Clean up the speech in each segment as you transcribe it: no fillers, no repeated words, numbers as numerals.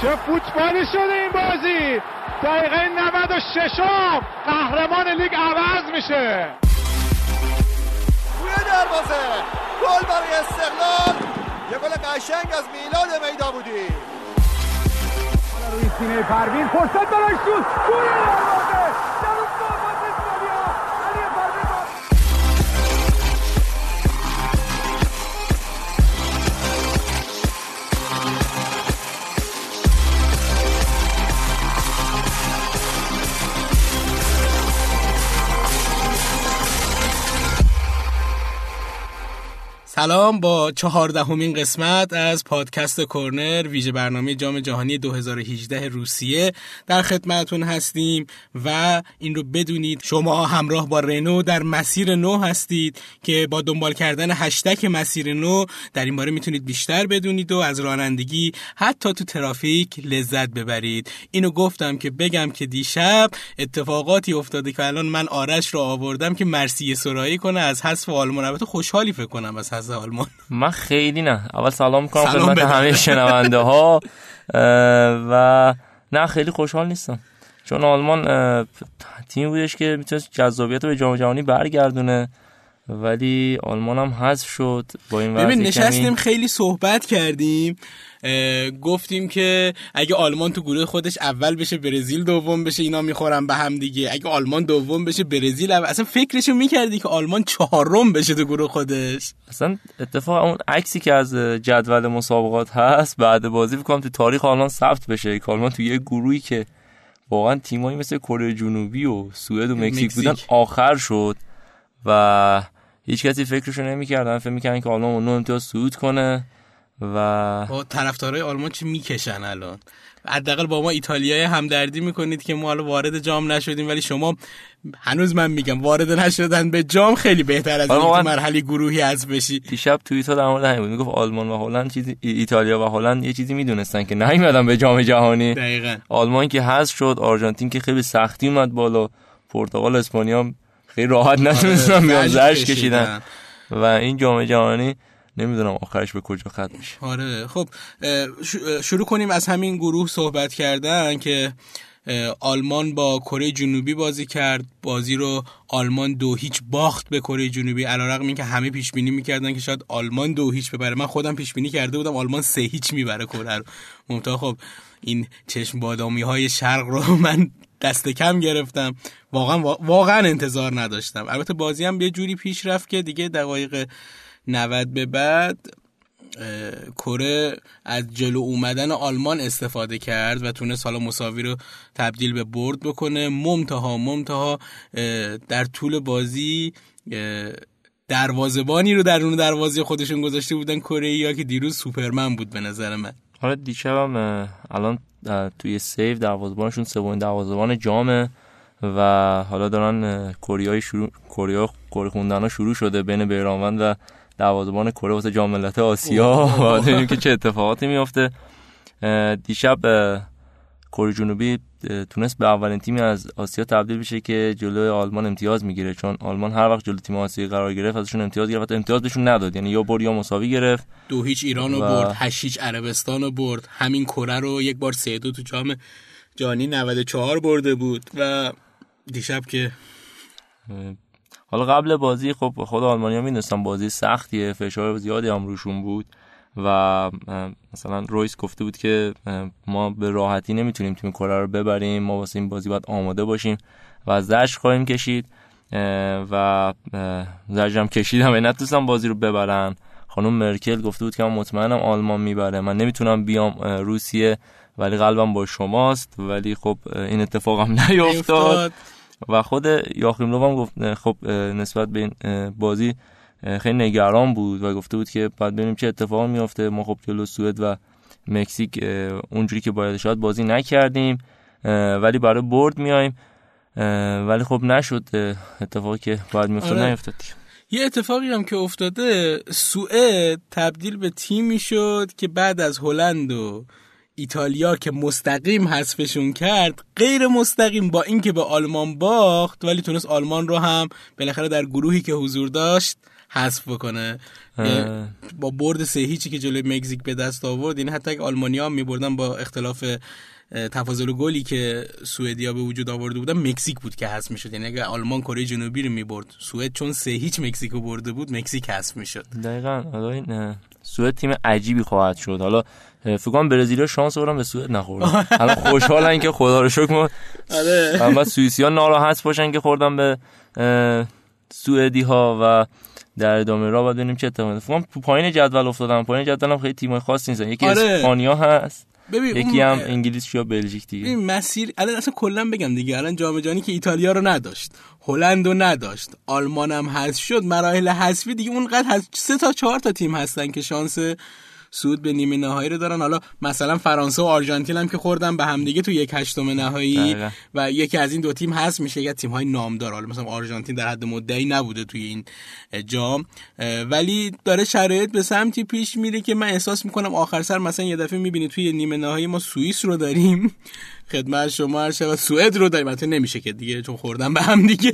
چه فوتبالی شده این بازی. دقیقه 96 قهرمان لیگ عوض میشه. توی دروازه گل برای استقلال. یه گل قشنگ از میلاد میدا بودی. حالا روی سینه پروین فرصت برای شوت. کورنر سلام، با 14مین قسمت از پادکست کورنر ویژه برنامه جام جهانی 2018 روسیه در خدمتتون هستیم و این رو بدونید شما همراه با رنو در مسیر نو هستید که با دنبال کردن هشتگ مسیر نو در این باره میتونید بیشتر بدونید و از رانندگی حتی تو ترافیک لذت ببرید. اینو گفتم که بگم که دیشب اتفاقاتی افتاده که الان من آرش رو آوردم که مرسیه سرایی کنه از حذف آلمان. البته خوشحالی فکر کنم از آلمان. من خیلی نه، اول سلام میکنم خدمت همه شنونده ها و نه خیلی خوشحال نیستم چون آلمان تیم بودش که میتونست جذابیت رو به جام جهانی برگردونه ولی آلمان هم حذف شد. با این وضعیت نشستیم خیلی صحبت کردیم، گفتیم که اگه آلمان تو گروه خودش اول بشه برزیل دوم بشه اینا میخورن به هم دیگه، اگه آلمان دوم بشه برزیل اول. اصلا فکرشو میکردی که آلمان چهارم بشه تو گروه خودش؟ اصلا اتفاق اون عکسی که از جدول مسابقات هست بعد بازی میگم تو تاریخ آلمان ثبت بشه که آلمان تو یه گروهی که واقعا تیمایی مثل کره جنوبی و سوئد و مکزیک بودن آخر شد و هیچ کسی فکرشو نمی‌کردن، فکر می‌کردن که آلمان 9 امتیاز صعود کنه و با طرفدارای آلمان چی میکشن الان. حداقل با ما ایتالیای همدردی میکنید که ما حالا وارد جام نشدیم ولی شما هنوز من میگم وارد نشدن به جام خیلی بهتر از اینکه مرحله گروهی از بشی. دیشب توییت‌ها در مورد همین بود، میگفت آلمان و هلند چیزی، ایتالیا و هلند یه چیزی میدونستان که نمیادن به جام جهانی. دقیقاً آلمان که حذف شد، آرژانتین که خیلی سختی اومد بالا، پرتغال اسپانیا خیلی راحت نتونستن بیان زرش کشیدن و این جام جهانی نمیدونم آخرش به کجا ختم میشه. آره خب شروع کنیم از همین گروه صحبت کردن که آلمان با کره جنوبی بازی کرد. بازی رو آلمان 2-0 باخت به کره جنوبی علیرغم اینکه همه پیش بینی می‌کردن که شاید آلمان 2-0 ببره. من خودم پیش بینی کرده بودم آلمان 3-0 میبره کره رو. منتها خب این چشم بادامی‌های شرق رو من دست کم گرفتم، واقعا انتظار نداشتم. البته بازی هم یه جوری پیش رفت که دیگه دقایق 90 به بعد کره از جلو اومدن آلمان استفاده کرد و تونست حالا مساوی رو تبدیل به برد بکنه. منتها در طول بازی دروازه‌بانی رو در اون دروازه خودشون گذاشته بودن کره‌ای‌ها که دیروز سوپرمن بود به نظر من. حالا دیشبم الان توی سیو دروازه‌بانشون سومین دروازه‌بان جامه و حالا دارن کره خوندن‌ها شروع شده بین بیرانوند و دروازه‌بان کره واسه جام ملت‌های آسیا و ببینیم که چه اتفاقاتی میفته. دیشب کره جنوبی تونست به اولین تیمی از آسیا تبدیل بشه که جلوی آلمان امتیاز میگیره چون آلمان هر وقت جلوی تیم آسیایی قرار گرفت ازشون امتیاز گرفت، امتیاز بهشون نداد، یعنی یا برد یا مساوی گرفت. 2-0 ایران رو برد، 8-0 عربستان رو برد، همین کره رو یک بار 3-2 تو جام جهانی 94 برده بود و دیشب که حالا قبل بازی خب خود آلمانی‌ها می‌دونستن بازی سختیه، فشار زیادی هم روشون بود و مثلا رویس گفته بود که ما به راحتی نمیتونیم تیم کره رو ببریم، ما واسه این بازی باید آماده باشیم و زجر خواهیم کشید و زجرم کشیدم و نتونستم بازی رو ببرن. خانم مرکل گفته بود که من مطمئنم آلمان میبره، من نمیتونم بیام روسیه ولی قلبم با شماست، ولی خب این اتفاق هم نیفتاد و خود یاخیم لوب هم گفت خب نسبت به این بازی خیلی نگران بود و گفته بود که بعد ببینیم چه اتفاقی میفته، ما خب جلو سوئد و مکزیک اونجوری که باید شاید بازی نکردیم ولی برای برد میایم ولی خب نشد اتفاقی که باید میافتاد نیفتاد. یه اتفاقی هم که افتاده، سوئد تبدیل به تیمی شد که بعد از هلند و ایتالیا که مستقیم حذفشون کرد، غیر مستقیم با اینکه به آلمان باخت ولی تونست آلمان رو هم بالاخره در گروهی که حضور داشت حذف بکنه. با برد 3-0 که جلوی مکزیک به دست آورد، یعنی حتی اگه آلمانی‌ها می‌بردن با اختلاف تفاضل گلی که سوئدیا به وجود آورده بودن، مکزیک بود که حذف می‌شد. یعنی اگه آلمان کره جنوبی رو می‌برد، سوئد چون 3-0 مکزیک رو برده بود، مکزیک حذف می‌شد. دقیقاً. حالا سوئد تیم عجیبی خواهد شد. حالا فکر کنم برزیلیا شانس آوردن به سوئد نخوردن. حالا خوشحالن که خدا رو شکر. آره. اما سوئیسی‌ها ناراحت باشن که خوردن به سوئدی‌ها و در ادامه را باید ببینیم چه اتفاقی افتاد. فکر کنم پایین جدول افتادن. پایین جدول هم خیلی تیم‌های خاصی نیستن. یکی اسپانیا هست. یکی هم انگلیس یا بلژیک دیگه. این مسیر الان اصلا کلا بگم دیگه، الان جام جهانی که ایتالیا رو نداشت، هلند رو نداشت، آلمان هم حذف شد، مراحل حذفی دیگه اونقدر هست. 3 تا 4 تا تیم هستن که شانس صعود به نیمه نهایی رو دارن. حالا مثلا فرانسه و آرژانتین هم که خوردن به هم دیگه تو 1/8 نهایی دقیقا. و یکی از این دو تیم هست میشه یک تیم‌های نامدار. حالا مثلا آرژانتین در حد مدعی نبوده توی این جام، ولی داره شرایط به سمتی پیش میره که من احساس میکنم آخر سر مثلا یه دفعه میبینی توی نیمه نهایی ما سوئیس رو داریم خدمت شما عرض شد، سوئد رو داریم، البته نمیشه که دیگه چون خوردن به هم دیگه.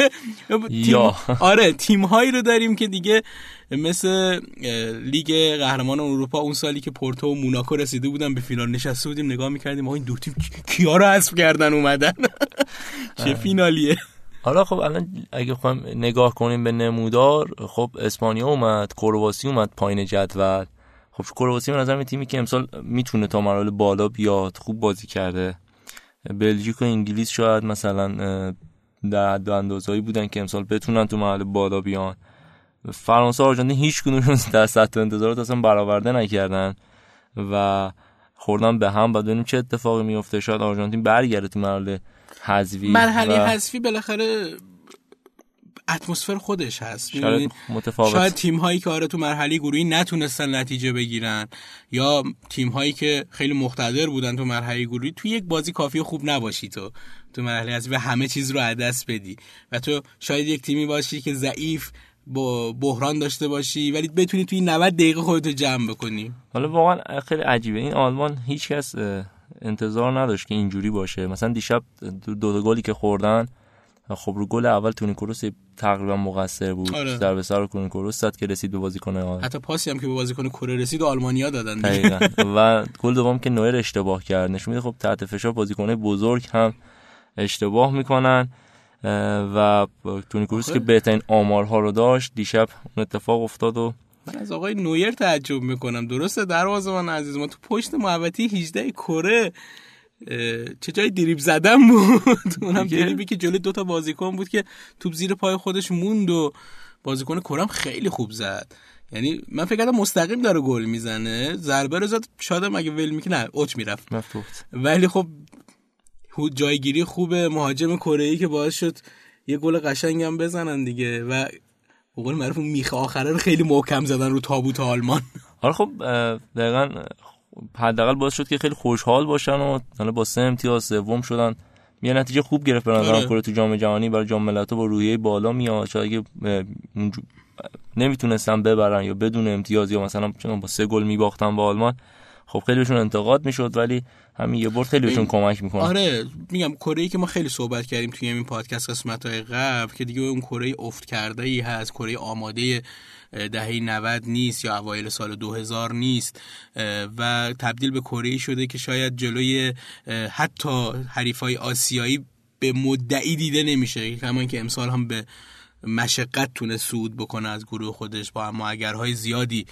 آره، تیم‌هایی رو داریم که دیگه مثل لیگ قهرمانان اروپا اون سالی که پورتو و موناکو رسیده بودن به فینال، نشسته بودیم نگاه می‌کردیم آقا این دو تیم کیا رو حذف کردن اومدن، چه فینالیه. حالا خب الان اگه خودم نگاه کنیم به نمودار، خب اسپانیا اومد، کرواسی اومد پایین جدول. خب کرواسی به نظرم تیمی که امسال میتونه تا مراحل بالا بیاد، خوب بازی کرده. بلژیک و انگلیس شاید مثلا در حد اندازه‌ای بودن که امسال بتونن تو مرحله بالا بیان. فرانسه و آرژانتین هیچ کدومشون در سطح انتظارات اصلا برآورده نکردن و خوردن به هم. بعد ببینیم چه اتفاقی میفته. شاید آرژانتین برگرده تو مرحله حذفی. مرحله حذفی بالاخره اتمسفر خودش هست، شاید متفاوت. شاید تیم‌هایی که آره تو مرحله گروهی نتونستن نتیجه بگیرن یا تیم‌هایی که خیلی مقتدر بودن تو مرحله گروهی، تو یک بازی کافی خوب نباشی تو مرحله حذفی و همه چیز رو از دست بدی و تو شاید یک تیمی باشی که ضعیف با بحران داشته باشی ولی بتونی توی 90 دقیقه خودت رو جمع بکنی. حالا واقعا خیلی عجیبه، این آلمان هیچکس انتظار نداشت که اینجوری باشه. مثلا دیشب دو گلی که خوردن، خب رو گل اول تونیکروس تقریبا مقصر بود. آره. ضربه سر تونیکروس زد که رسید به بازیکن آلمان. حتی پاسی هم که به بازیکن کره رسید آلمانی‌ها دادن دقیقاً. و گل دوم که نویر اشتباه کرد نشون میده خب تحت فشار بازیکن‌های بزرگ هم اشتباه میکنن و تونیکروس که بهترین آمارها رو داشت دیشب اون اتفاق افتاد. و من از آقای نویر تعجب میکنم. درسته دروازه‌بان عزیز ما تو پشت محوطه 18 کره چه جای دریب زدم بود، اونم دریبی که جلوی 2 تا بازیکن بود که توپ زیر پای خودش موند و بازیکن کره خیلی خوب زد. یعنی من فکر کردم مستقیم داره گل میزنه، ضربه رو زد، شادم اگه ول میکنه نه اوت میرفت، ولی خب جایگیری خوبه مهاجم کره‌ای که باعث شد یه گل قشنگم بزنن دیگه. و به قول معروف میخ آخره رو خیلی محکم زدن رو تابوت آلمان. آره خب دقیقاً حداقل باعث شد که خیلی خوشحال باشن و حالا با 3 امتیاز سوم شدن. یه نتیجه خوب گرفت به نظرم کره تو جام جهانی، برای جام ملت‌ها با روحیه بالا میاد. شاید اگه نمیتونستن ببرن یا بدون امتیاز یا مثلا چون با 3 گل میباختن با آلمان، خب خیلی بهشون انتقاد میشد ولی همین یه برد خیلی بهشون کمک میکنه. آره میگم کره ای که ما خیلی صحبت کردیم توی این پادکست قسمت‌های قبل که دیگه اون کره ای افت کرده ای هست، کره آماده دهه 90 نیست یا اوایل سال 2000 نیست و تبدیل به کره ای شده که شاید جلوی حتی حریفای آسیایی به مدعی دیده نمیشه. همون که امسال هم به مشقت تونست صعود بکنه از گروه خودش، با اما اگرهای زیادی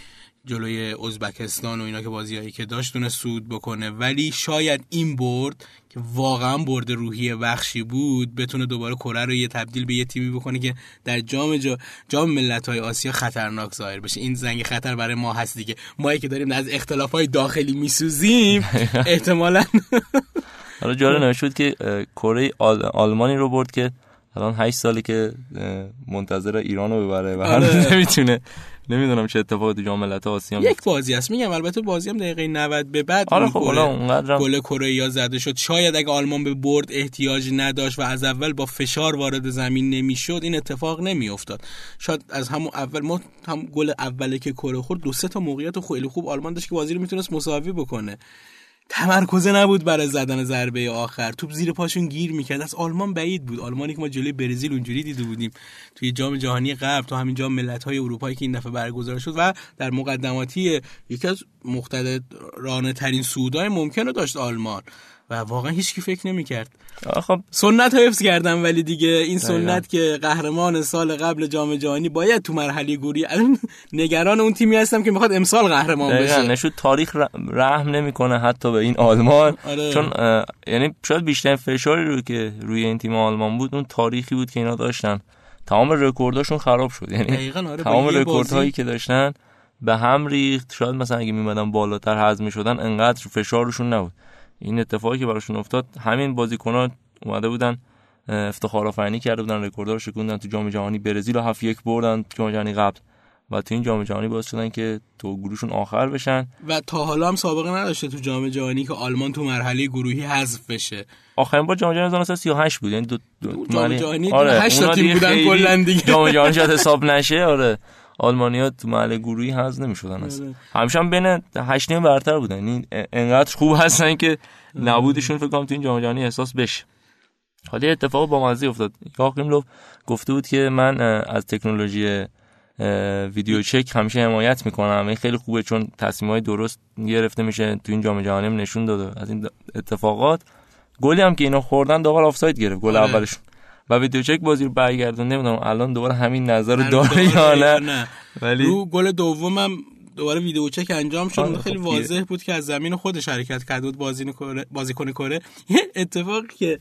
جلوی ازبکستان و اینا که بازیایی که داشت تونه سود بکنه، ولی شاید این برد که واقعا برد روحی بخشی بود بتونه دوباره کره رو یه تبدیل به یه تیمی بکنه که در جام ملت‌های آسیا خطرناک ظاهر بشه. این زنگ خطر برای ما هست دیگه، ما که داریم از اختلاف‌های داخلی میسوزیم احتمالاً. حالا جالب نشد که کره آلمانی رو برد که الان 8 سالی که منتظر ایران رو ببره و هنوز نمیتونه. نمیدونم چه اتفاقی تو جام ملت‌های آسیا یک بازی است. میگم البته بازی هم دقیقه 90 به بعد آره خب گل کره‌ای زده شد. شاید اگه آلمان به برد احتیاج نداشت و از اول با فشار وارد زمین نمیشد این اتفاق نمیافتاد. شاید از همون اول ما هم گل اولی که کره خورد 2-3 تا موقعیت خیلی خوب آلمان داشت که بازی رو میتونست مساوی بکنه. تمرکزه نبود برای زدن ضربه آخر، توپ زیر پاشون گیر میکرد. از آلمان بعید بود، آلمانی که ما جلوی برزیل اونجوری دیده بودیم توی جام جهانی قبل، تو همین جام ملت‌های اروپایی که این دفعه برگزار شد و در مقدماتی یکی از مقتدرانه‌ترین سودای ممکن رو داشت آلمان و واقعا هیچ کی فکر نمی‌کرد. خب سنت حفظ کردم، ولی دیگه این سنت که قهرمان سال قبل جام جهانی باید تو مرحله گروهی، نگران اون تیمی هستم که میخواد امسال قهرمان بشه. نشود تاریخ رحم نمی‌کنه حتی به این آلمان. چون یعنی شاید بیشتر فشاری رو که روی این تیم آلمان بود اون تاریخی بود که اینا داشتن. تمام رکورداشون خراب شد، یعنی تمام رکوردهایی که داشتن به هم ریخت. شاید مثلا اگه میمدن بالاتر هضم می‌شدن، انقدر فشارشون نبود. این اتفاقی که براشون افتاد، همین بازیکن‌ها اومده بودن افتخارآفرینی کرده بودن، رکوردها رو شکوندن، تو جام جهانی برزیل رو 7-1 بردن جام جهانی قبل و تو این جام جهانی باعث شدن که تو گروهشون آخر بشن و تا حالا هم سابقه نداشته تو جام جهانی که آلمان تو مرحله گروهی حذف بشه. آخرین بار جام جهانی 1938 بود، یعنی دو جام جهانی 8 تا تیم بودن کلا دیگه، جام جهانی شاید حساب نشه. آره آلمانی‌ها تو مرحله گروهی حذف نمی‌شدن اصلا، همیشه هم بین 8 نیم برتر بودن. این انقدر خوب هستن که نبودشون فکر کنم تو این جام جهانی احساس بشه. حالا اتفاق بامزه افتاد، یاقیم لو گفته بود که من از تکنولوژی ویدیو چک همیشه حمایت میکنم، این خیلی خوبه چون تصمیم‌های درست گرفته میشه. تو این جام جهانی نشون داده از این اتفاقات. گلی هم که اینا خوردن داور آفساید گرفت گل اولشون و ویدیو چک بازی رو برگردون. نمیدونم الان دوباره همین نظر رو داره یا نه، ولی رو گل دومم دوباره ویدیو چک انجام شد. خیلی واضح بود که از زمین خودش حرکت کرده بود بازیکن کره. اتفاقی که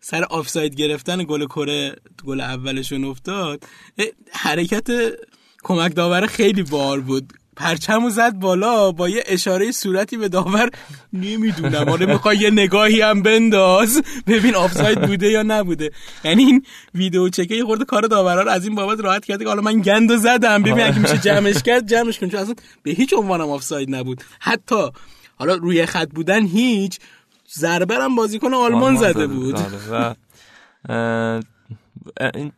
سر آفساید گرفتن گل کره گل اولشون افتاد، حرکت کمک داور خیلی بار بود، پرچمو زد بالا با یه اشاره صورتی به داور، نمیدونم آره میخوای یه نگاهی هم بنداز ببین آفساید بوده یا نبوده. یعنی این ویدیو چکه یه خورده کار داورا رو از این بابت راحت کرده که حالا من گندو زدم، ببین اگه میشه جمعش کرد جمعش کن، چون اصلا به هیچ عنوانم آفساید نبود. حتی حالا روی خط بودن هیچ، ضربه هم بازیکن آلمان زده بود.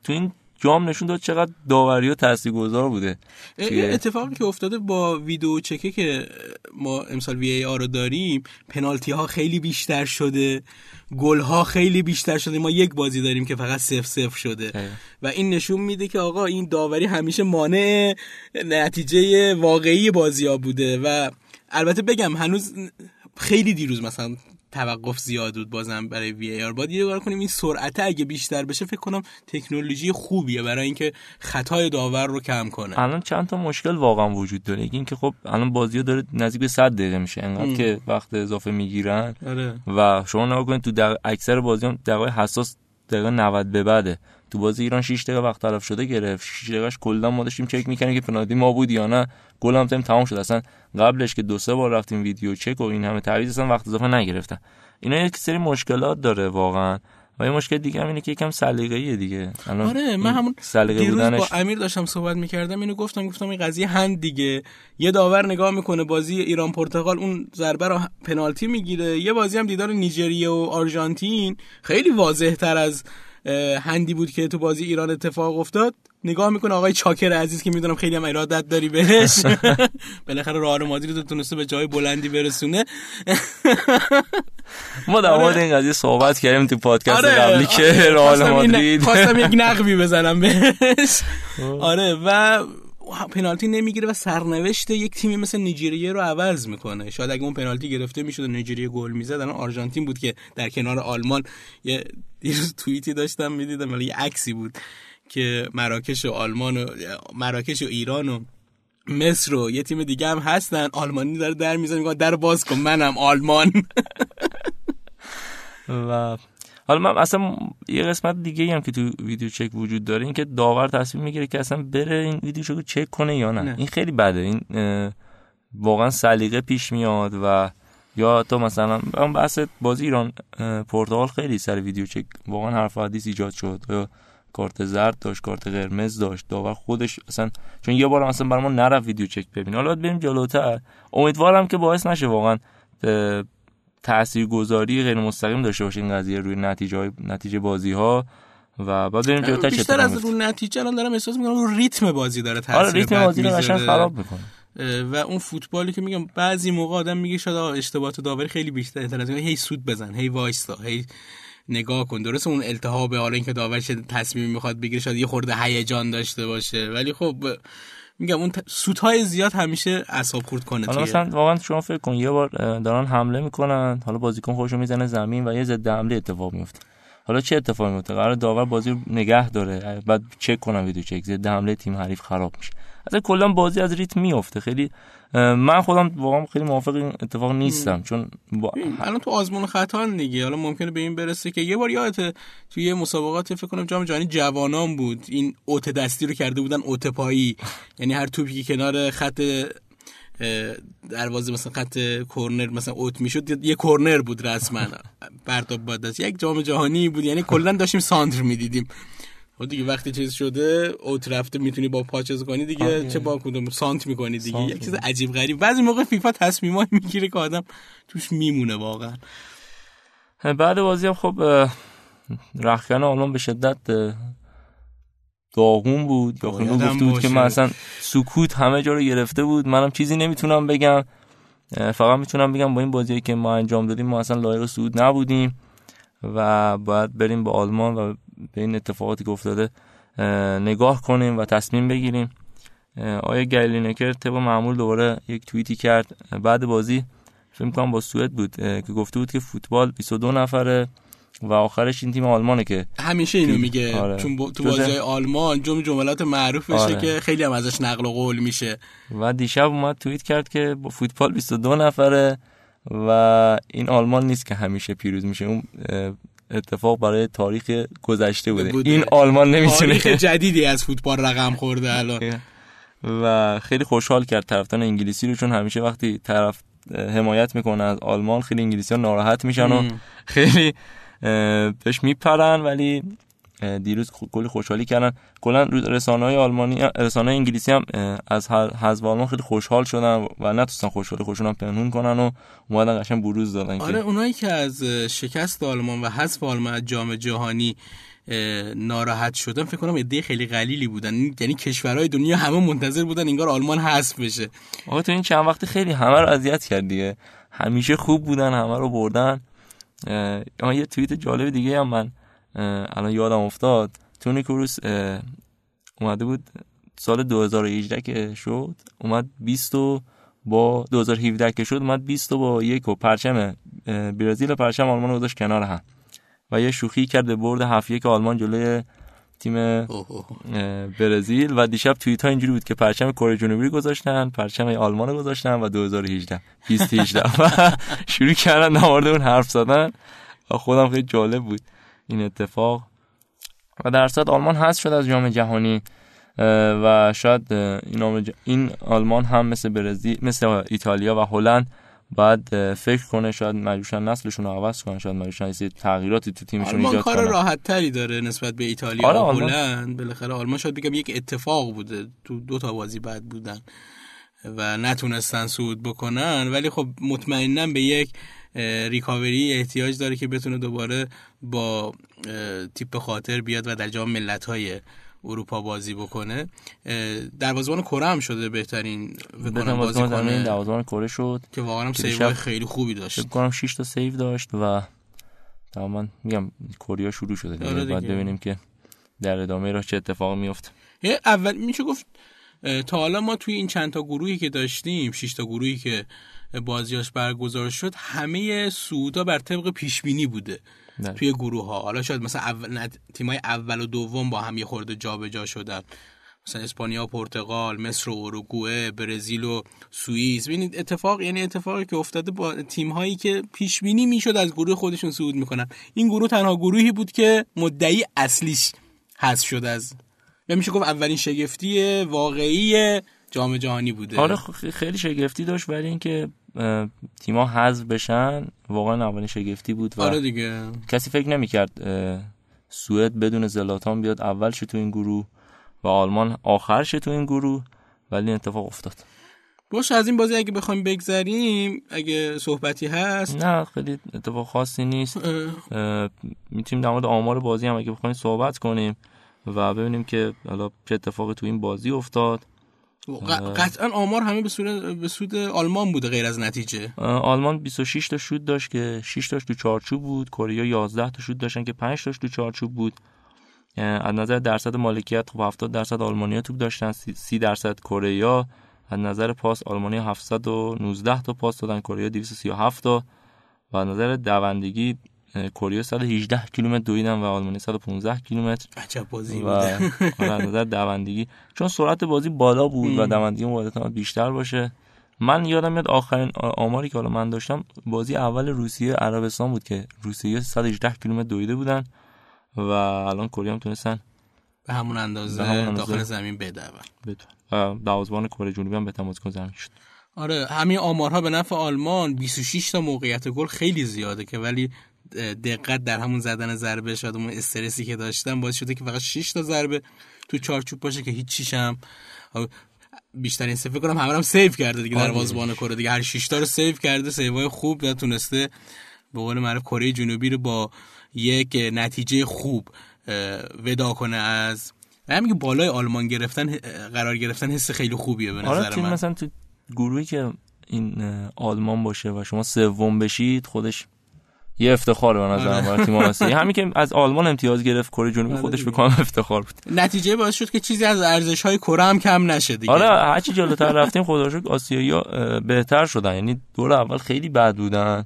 تو این جام نشون داد چقدر داوری و تاثیرگذار بوده. اتفاقی که افتاده با ویدیو چکه که ما امسال وی ای آر رو داریم، پنالتی ها خیلی بیشتر شده، گل ها خیلی بیشتر شده. ما یک بازی داریم که فقط 0-0 شده و این نشون میده که آقا این داوری همیشه مانع نتیجه واقعی بازی ها بوده. و البته بگم هنوز خیلی دیروز مثلا توقف زیاد بود بازم برای وی ای آر. باید یه کار کنیم این سرعت اگه بیشتر بشه، فکر کنم تکنولوژی خوبیه برای اینکه خطای داور رو کم کنه. الان چند تا مشکل واقعا وجود داره. این که خب الان بازی‌ها داره نزدیک به 100 دقیقه میشه، انقدر که وقت اضافه میگیرن. آره. و شما نگاه کنید تو اکثر بازی‌ها دقایق حساس دقیقه 90 به بعده. تو بازی ایران 6 دقیقه وقت تلف شده گرفت، 6 دقیقه‌اش کلا ما داشتیم چک می‌کردیم که پنالتی ما بود یا نه. گل هم تمام شد، اصلا قبلش که 2-3 بار رفتیم ویدیو چک و این همه تعویض اصلا وقت اضافه نگرفتن. اینا یک سری مشکلات داره واقعا. و یه مشکل دیگه هم اینه که یکم سلیقه‌ایه دیگه. آره من همون دیروز با امیر داشتم صحبت می‌کردم، اینو گفتم این قضیه هند دیگه. یه داور نگاه می‌کنه بازی ایران پرتغال اون ضربه رو پنالتی می‌گیره. یه بازی هم دیدار نیجریه و آرژانتین خیلی واضح‌تر از هندی بود که تو بازی ایران اتفاق افتاد. نگاه میکنه آقای چاکر عزیز که میدونم خیلی هم ارادت داری بهش، بالاخره رئال مادرید رو تونسته به جای بلندی برسونه. ما در مورد این قضیه صحبت کردیم تو پادکست قبلی که رئال مادرید خواستم یک نقبی بزنم بهش. آره و پنالتی نمیگیره و سرنوشت یک تیمی مثل نیجریه رو عوض میکنه. شاید اگه اون پنالتی گرفته میشد و نیجریه گل میزد الان آرژانتین بود که در کنار آلمان. یه توییتی داشتم میدیدم، ولی یه عکسی بود که مراکش و ایران و مصر و یه تیم دیگه هم هستن، آلمانی داره در میزنه میگه در باز کن منم آلمان. و حالا من اصلا یه قسمت دیگه‌ای هم که تو ویدیو چک وجود داره این که داور تصمیم میگیره که اصلا بره این ویدیو چک رو چک کنه یا نه. این خیلی بده، این واقعا سلیقه پیش میاد. و یا تو مثلا بحث بازی ایران پرتغال خیلی سر ویدیو چک واقعا حرف و حدیث ایجاد شد، یا کارت زرد داشت کارت قرمز داشت داور خودش، اصلا چون یه بار اصلا برام نرفت ویدیو چک ببین. حالا بریم جلوتر، امیدوارم که باعث نشه واقعا تاثیرگذاری غیر مستقیم داشته باشه این قضیه روی نتیجه بازی‌ها. و بعد بریم جلوتر، بیشتر از روی نتیجه الان دارم احساس می‌کنم روی ریتم بازی داره تاثیر می‌ذاره. آره ریتم بازی رو قشنگ خراب می‌کنه. و اون فوتبالی که میگم بعضی موقع آدم میگه شاید اشتباهات داوری خیلی بیشتر از هی سود بزن، هی وایستا، هی نگاه کن. درسته اون التهاب حالا اینکه داور چه تصمیمی میخواد بگیره شاید یه خورده هیجان داشته باشه، ولی خب میگم اون سودهای زیاد همیشه اعصاب خرد کنه. حالا مثلا واقعا شما فکر کن یه بار دارن حمله میکنن، حالا بازیکن خودشو میزنه زمین و یه ضد حمله اتفاق میفته. حالا چه اتفاقی میفته؟ قرار داور بازی رو نگه داره، بعد چک کنم ویدیو چک، ضد حمله تیم حریف خراب میشه. اصلا کلا بازی از ریتم میفته. خیلی من خودم واقعا خیلی موافق این اتفاق نیستم، چون الان تو آزمون خطا دیگه حالا ممکنه به این برسه که یه بار یادت توی مسابقات فکر کنم جام جهانی جوانان بود، این اوت دستی رو کرده بودن اوت پایی، یعنی هر توپی که کنار خط دروازه مثلا خط کورنر مثلا اوت میشد، یه کورنر بود رسما پرتاب با دست. یک جام جهانی بود، یعنی کلا داشتیم ساندر میدیدیم. خب دیگه وقتی چیز شده اوت رفته میتونی با پاچز کنی دیگه آه. چه با کدوم سانت میکنی دیگه، یک چیز عجیب غریب. بعضی موقع فیفا تصمیمایی میگیره که آدم توش میمونه واقعا. بعد بازی هم خب رختکن آلمان به شدت داغون بود، یادم گفته بود که من اصلا سکوت همه جا رو گرفته بود، منم چیزی نمیتونم بگم، فقط میتونم بگم با این بازیایی که ما انجام دادیم ما اصلا لایق صعود نبودیم و باید بریم با آلمان و به این اتفاقاتی که افتاده نگاه کنیم و تصمیم بگیریم. آیا گلینکر طبق معمول دوباره یک توییتی کرد بعد بازی، فکر می‌کنم با سوئد بود، که گفته بود که فوتبال 22 نفره و آخرش این تیم آلمانه که همیشه اینو میگه. آره. چون تو بازی‌های آلمان جملات معروف بشه. آره. که خیلی هم ازش نقل و قول میشه و دیشب اومد توییت کرد که با فوتبال 22 نفره و این آلمان نیست که همیشه پیروز میشه، اون اتفاق برای تاریخ گذشته بوده. این آلمان نمیتونه، تاریخ جدیدی از فوتبال رقم خورده الان. و خیلی خوشحال کرد طرفداران انگلیسی رو، چون همیشه وقتی طرف حمایت میکنه از آلمان خیلی انگلیسی‌ها ناراحت میشن و خیلی بهش میپرن، ولی دیروز کلی خوشحالی کردن. کلا رسانه‌های آلمانی، رسانه‌های انگلیسی هم از حزب آلمان خیلی خوشحال شدن و نتونستن خوشحالی پنهون کنن و اومدن قشنگ بروز دادن. آره، اونایی که از شکست آلمان و حذف آلمان از جام جهانی ناراحت شدن فکر کنم عده خیلی قلیلی بودن، یعنی کشورهای دنیا همه منتظر بودن انگار آلمان حذف بشه. آقا تو این چند وقت خیلی همه رو اذیت کرد دیگه، همیشه خوب بودن همه رو بردن. یه توییت جالب دیگه هم من الان یادم افتاد، تونیکروس اومده بود سال 2018 که شد اومد 20 با 2017 که شد اومد 20 با 1 و پرچم برزیل و پرچم آلمان رو گذاشت کنار هم و یه شوخی کرد به برد 7-1 آلمان جلوی تیم برزیل. و دیشب توییت ها اینجوری بود که پرچم کره جنوبی گذاشتن، پرچم آلمان رو گذاشتن و 2018 2018 شروع کردن در مورد اون حرف زدن و خودم خیلی جالب بود این اتفاق. و در صد آلمان حذف شد از جام جهانی و شاید این آلمان هم مثل برزیل، مثل ایتالیا و هلند باید فکر کنه، شاید مجبورشن نسلشون رو عوض کنن، شاید مجبورشن یه تغییراتی تو تیمشون ایجاد کنن. آلمان کار راحت تری داره نسبت به ایتالیا و هلند. بالاخره آلمان شاید بگم یک اتفاق بوده، تو دو تا بازی بعد بودن و نتونستن صعود بکنن، ولی خب مطمئناً به یک ریکاوری احتیاج داره که بتونه دوباره با تیپ خاطر بیاد و در جام ملت‌های اروپا بازی بکنه. دروازه‌بان کره هم شده بهترین بازیکن، دروازه‌بان کره شد که واقعا سیوهای خیلی خوبی داشت، فکر کنم 6 تا سیو داشت و تمام میگم کره شروع شده، بعد ببینیم که در ادامه راه چه اتفاقی میفته. اول میشه گفت تا حالا ما توی این چند تا گروهی که داشتیم، 6 تا گروهی که بازیاش برگزار شد، همه صعودا بر طبق پیش بینی بوده نه. توی گروه ها حالا شاید مثلا تیمای اول و دوم با هم یه خورده جابجا شدن، مثلا اسپانیا و پرتغال، مصر و اوروگوئه، برزیل و سوئیس. ببینید اتفاق، یعنی اتفاقی که افتاده با تیم هایی که پیش بینی میشد از گروه خودشون صعود میکنن. این گروه تنها گروهی بود که مدعی اصلیش حذف شد از، میشه گفت اولین شگفتی واقعی جام جهانی بوده. آره خیلی شگفتی داشت، ولی اینکه تیم‌ها حذف بشن واقعا اولین شگفتی بود و آره دیگه کسی فکر نمی‌کرد سوئد بدون زلاتان بیاد اول شه تو این گروه و آلمان آخر شه تو این گروه، ولی این اتفاق افتاد. باش از این بازی اگه بخوایم بگذریم، اگه صحبتی هست؟ نه خیلی اتفاق خاصی نیست. می‌تونیم در مورد آمار بازی هم اگه بخوایم صحبت کنیم و ببینیم که حالا چه اتفاقی تو این بازی افتاد. قطعا آمار همه به سود آلمان بوده غیر از نتیجه. آلمان 26 تا شوت داشت که 6 تاش تو چارچوب بود، کره 11 تا شوت داشتن که 5 تاش تو چارچوب بود. از نظر درصد مالکیت خب 70% آلمانی‌ها توپ داشتن، 30% کره‌ای‌ها. از نظر پاس آلمانی‌ها 719 تا پاس دادن، کره‌ای‌ها 237 تا. و از نظر دوندگی کره 118 کیلومتر دویدن و آلمانی 115 کیلومتر. عجب بازی بود. از نظر دوندگی چون سرعت بازی بالا بود و دوندگی واقعا بیشتر باشه. من یادم میاد آخرین آماری که من داشتم بازی اول روسیه عربستان بود که روسیه 118 کیلومتر دویده بودن و الان کره هم تونستن به همون اندازه داخل زمین بدون. دروازه‌بان کره جنوبی هم به تماس کن زمین شد. آره همین آمارها به نفع آلمان، 26 تا موقعیت گل خیلی زیاده که ولی دقت در همون زدن ضربه شد، اون استرسی که داشتن باعث شده که فقط 6 تا ضربه تو چارچوب باشه که هیچ چیش هم بیشتر این سیو کنم. همه رو هم سیو کرده دیگه دروازه‌بان کره دیگه، هر 6 تا رو سیو کرده، سیوهای خوب داد، تونسته به قول معروف کره جنوبی رو با یک نتیجه خوب وداع کنه. از همین که بالای آلمان گرفتن قرار گرفتن حس خیلی خوبیه به نظر من. مثلا تو گروهی که این آلمان باشه و شما سوم بشید خودش یه افتخار به نظر من برای تیم آسیایی. همین که از آلمان امتیاز گرفت کره جنوبی خودش به کام افتخار بود. نتیجه باعث شد که چیزی از ارزش‌های کره هم کم نشه دیگه. آره هرچی جلوتر رفتیم خدا رو شکر آسیایی‌ها بهتر شدن، یعنی دور اول خیلی بد بودن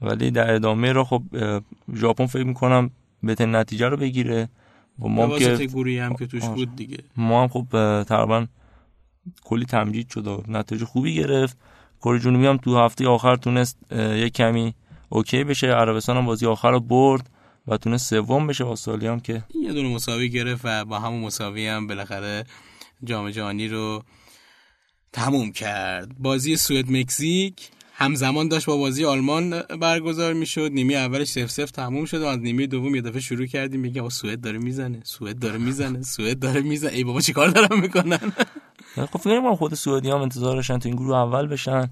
ولی در ادامه را خب ژاپن فکر می‌کنم بهترین نتیجه رو بگیره و ما که گروهی هم که توش بود دیگه ما هم خب تقریبا کلی تمجید شد و نتیجه خوبی گرفت. کره جنوبی هم تو هفته آخر تونست یک کمی اوکی بشه، عربستان هم بازی آخر رو برد و تونست سوم بشه، استرالیا هم که یه دونه مساوی گرفت و با همون مساوی هم بالاخره جام جهانی رو تموم کرد. بازی سوئد مکزیک همزمان داشت با بازی آلمان برگزار میشد. نیمه اولش 0-0 تموم شد و از نیمه دوم یه دفعه شروع کردیم میگه سوئد داره میزنه. ای بابا چیکار دارن میکنن. خب فکر کنم خود سوئدی هم انتظار داشتن تو این گروه اول بشن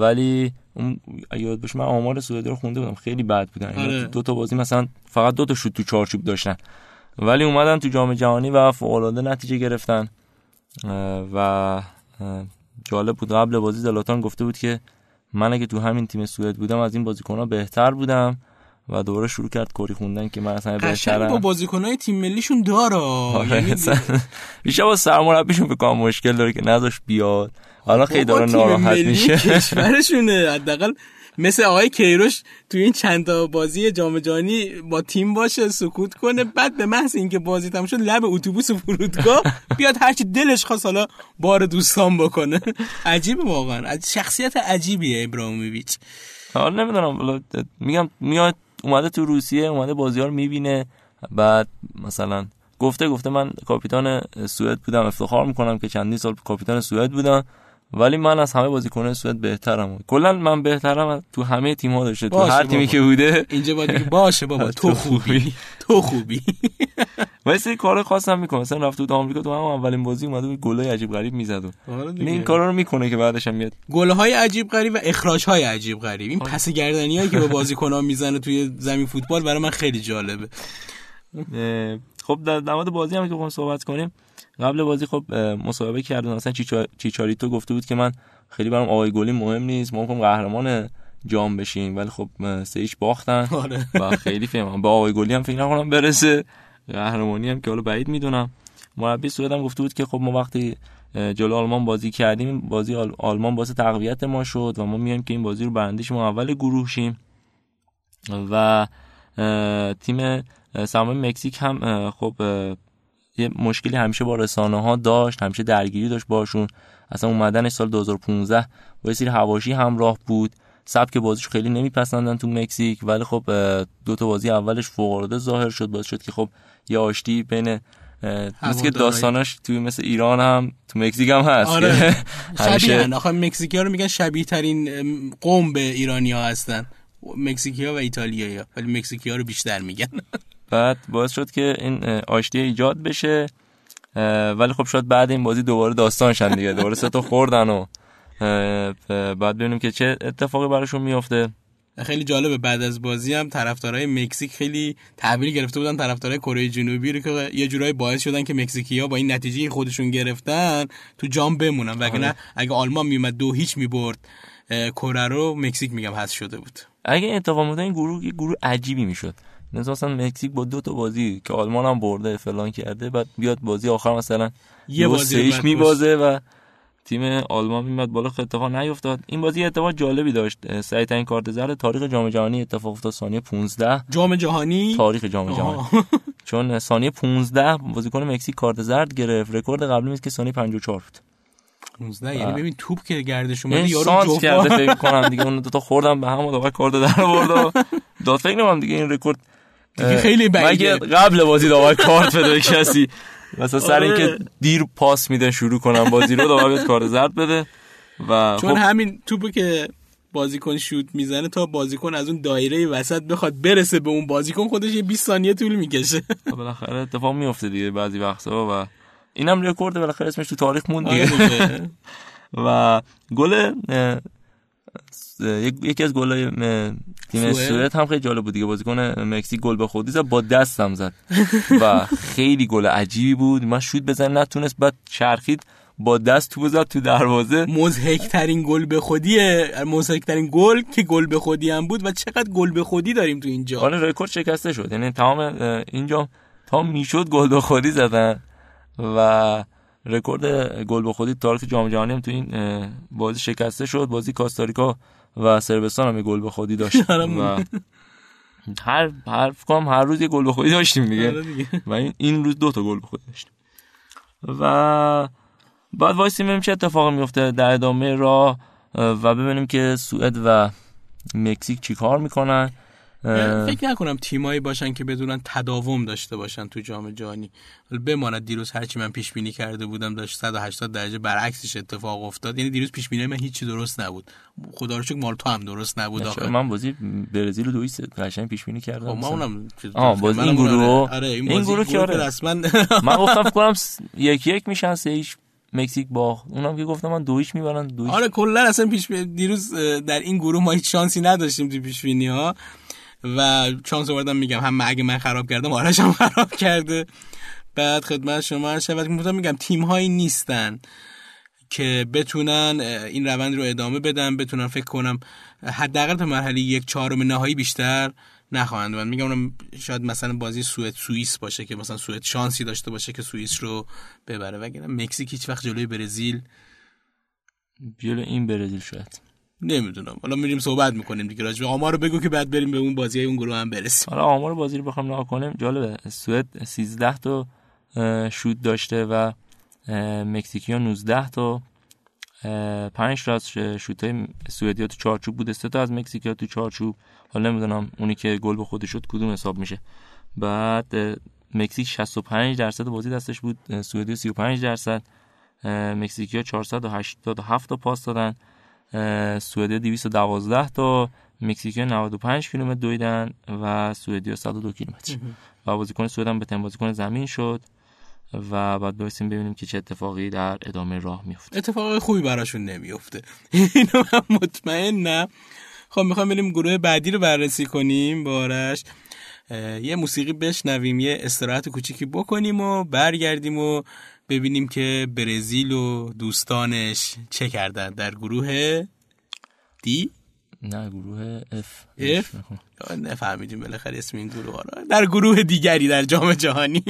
ولی اون یاد باشه من آمار سوئد رو خونده بودم خیلی بد بودن. آره. دو تا بازی مثلا فقط 2 تا شوت تو چارچوب داشتن ولی اومدن تو جام جهانی و فوق‌العاده نتیجه گرفتن و جالب بود. قبل بازی زلاتان گفته بود که من اگه تو همین تیم سوئد بودم از این بازیکن‌ها بهتر بودم و دوباره شروع کرد کری خوندن که من اصلا بهترم. با بازیکن‌های تیم ملیشون داره یعنی بیشتر با سرمربیشون به کام مشکل داره که نذاش بیاد. حالا خیلی داره ناراحت میشه کشورشونه. حداقل مثل آقای کیروش تو این چند تا بازی جام جهانی با تیم باشه، سکوت کنه، بعد به محض اینکه بازی تموم شد لب اتوبوس فرودگاه بیاد هرچی دلش خواست حالا بار دوستان بکنه. عجیبه واقعا، شخصیت عجیبیه ابراهیموویچ. حالا نمیدونم میگم میاد اومده تو روسیه، اومده بازی‌ها رو می‌بینه، بعد مثلا گفته من کاپیتان سوئد بودم، افتخار می‌کنم که چندین سال کاپیتان سوئد بودم ولی من از همه بازیکنان سوئد بهترم. کلا من بهترم تو همه تیم‌ها داشته تو هر تیمی که بوده. اینجا باید بگی باشه بابا تو خوبی. واسه کار خاصم می‌کنه، مثلا رفت تو آمریکا تو هم اولین بازی اومد و گل‌های عجیب غریب می‌زد. این کارا رو می‌کنه که بعدش هم میاد گل‌های عجیب غریب و اخراج‌های عجیب غریب. این پس گردنیایی که به بازیکن‌ها میزنه توی زمین فوتبال برای من خیلی جالبه. خب در مورد بازی هم که بخوام صحبت کنیم، قبل بازی خب مسابقه کردن، اصلا چیچاریتو گفته بود که من خیلی برام آقای گلی مهم نیست، ما می‌خوام قهرمان جام بشیم ولی خب 3-0 باختن. آره. و خیلی فهمم با آقای گلی هم فکر نکنم برسه قهرمانی هم که حالا بعید میدونم. مربی سوئد هم گفته بود که خب ما وقتی جلو آلمان بازی کردیم بازی آلمان واسه تقویت ما شد و ما میایم که این بازی رو برندش ما اول گروه شیم. و تیم سهامی مکزیک هم خب یه مشکلی همیشه با رسانه‌ها داشت، همیشه درگیری داشت باشون. اصلا اومدنش سال 2015 با یه سری حواشی همراه بود. سبک بازیش خیلی نمیپسندن تو مکزیک ولی خب دو تا بازی اولش فوق‌العاده ظاهر شد، باعث شد که خب یه آشتی بین دوست که داستاناش توی مثل ایران هم تو مکزیک هم هست. آره. شبیهن. آخه مکزیکی‌ها رو میگن شبیه ترین قوم به ایرانی‌ها هستن، مکزیکی‌ها و ایتالیایی‌ها، ولی مکزیکی‌ها رو بیشتر میگن. بعد باعث شد که این آشتی ایجاد بشه ولی خب شاید بعد این بازی دوباره داستانشن دیگه، دوباره 3 تا خوردن و بعد ببینیم که چه اتفاقی براشون میفته. خیلی جالبه بعد از بازی هم طرفدارای مکزیک خیلی تحویل گرفته بودن طرفدارای کره جنوبی رو که یه جورایی باعث شدن که مکزیکی‌ها با این نتیجه خودشون گرفتن تو جام بمونن، وگرنه اگه آلمان میومد 2-0 میبرد کره رو، مکزیک میگم حذف شده بود. اگه اتفاق می‌افتاد این گروه یه گروه عجیبی میشد. مثلا مکزیک با 2 تا بازی که آلمان هم برده فلان کرده، بعد بیاد بازی آخر مثلا یه بازیش می‌بازه و تیم آلمان میمد بالا، اتفاق نیفتاد. این بازی اتفاق جالبی داشت، سریع‌ترین کارت زرد تاریخ جام جهانی اتفاق افتاد ثانیه 15 جام جهانی، تاریخ جام جهانی چون ثانیه 15 بازیکن مکزیک کارت زرد گرفت. رکورد قبلی میز که ثانیه 54 بود. 15 یعنی ببین توپ که گردش اومد یارو جوف کرده فکر کنم دیگه اون دو تا خوردن به هم و دوباره کارت در آورد داد. فکر نمی‌کنم دیگه این رکورد دیگه خیلی بعیده، قبل بازی دوباره کارت بده کسی مثلا سر اینکه دیر پاس میدن شروع کنن بازی رو دوباره کارت زرد بده و چون همین توپو که بازیکن شوت میزنه تا بازیکن از اون دایره وسط بخواد برسه به اون بازیکن خودش 20 ثانیه طول میکشه. بالاخره اتفاق میفته دیگه بعضی وقتا و اینم رکورد بالاخره اسمش تو تاریخ موند دیگه. و گل یکی از گل‌های تیم سوئد هم خیلی جالب بود دیگه، بازیکن مکزیک گل به خودی زد، با دست هم زد و خیلی گل عجیبی بود. من شوت بزنم نتونست، بعد چرخید با دست تو زد تو دروازه. مضحک‌ترین گل به خودیه، مضحک‌ترین گل که گل به خودی هم بود و چقدر گل به خودی داریم تو اینجا. حالا رکورد شکسته شد، یعنی تمام اینجا تا میشد گل به خودی زدن و رکورد گل به خودی تاریخ جام جهانی هم تو این بازی شکسته شد. بازی کاستاریکا و صربستان هم یه گل به خودی داشت و هر روز یه گل به خودی داشتیم دیگه و این روز 2 تا گل به خودی داشتیم. و بعد وایسیم ببینیم چه اتفاقی میفته در ادامه راه و ببینیم که سوئد و مکزیک چیکار میکنن. فکر نکنم تیمایی باشن که بدونن تداوم داشته باشن تو جام جهانی. بماند دیروز هرچی من پیش بینی کرده بودم داشت 180 درجه برعکسش اتفاق افتاد. یعنی دیروز پیش بینی من هیچی درست نبود، خدا رو شکر مال تو هم درست نبود. آخه من بازی برزیل رو 2-0 قشنگ پیش بینی کردم. ما اونم بازی این گروه، آره این گروه که رسما من گفتم فکر کنم 1-1 میشن، 3-0 مکزیک باخت. اونم که گفتم من 2-0 میبرن 2-0. آره کلا اصلا دیروز در این گروه ما هیچ شانسی نداشتیم تو پیش بینی ها و چانس آوردم. میگم هم اگه من خراب کردم آرش هم خراب کرده. بعد خدمت شما شبت میگم تیم هایی نیستن که بتونن این روند رو ادامه بدن، بتونن فکر کنم حداقل تا مرحله 1/4 نهایی بیشتر نخواهند. من میگم اونم شاید مثلا بازی سوئد سوئیس باشه که مثلا سوئد شانسی داشته باشه که سوئیس رو ببره، وگرنه مکزیک هیچ وقت جلوی برزیل شاید نمیدونم. حالا میریم صحبت میکنیم دیگه راجع به آمار رو بگو که بعد بریم به اون بازی های اون گروه هم برسیم. حالا آمار بازی رو بخوام نگاه کنیم جالبه، سوئد 13 تا شوت داشته و مکزیکی‌ها 19 تا. 5 تا شوت‌های سوئدیا تو چارچوب بود، 3 تا از مکزیکی‌ها تو چارچوب. حالا نمیدونم اونی که گل به خودی شد کدوم حساب میشه. بعد مکزیک 65% بازی دستش بود، سوئدیا 35%. مکزیکی‌ها 487 تا پاس دادن، سوئدیا 212 تا، مکزیکی‌ها 95 کیلومتر دویدن و سوئدیا 102 کیلومتر. و بازیکن سوئد هم بهترین بازیکن زمین شد و بعد بایستیم ببینیم که چه اتفاقی در ادامه راه میفته. اتفاق خوبی براشون نمیفته اینو من مطمئنم. خب میخوام بریم گروه بعدی رو بررسی کنیم با آرش، یه موسیقی بشنویم، یه استراحت کوچیکی بکنیم و برگردیم و ببینیم که برزیل و دوستانش چه کردن در گروه دی؟ نه گروه اف؟ نفهمیدیم بالاخره اسم این گروه را. در گروه دیگری در جام جهانی.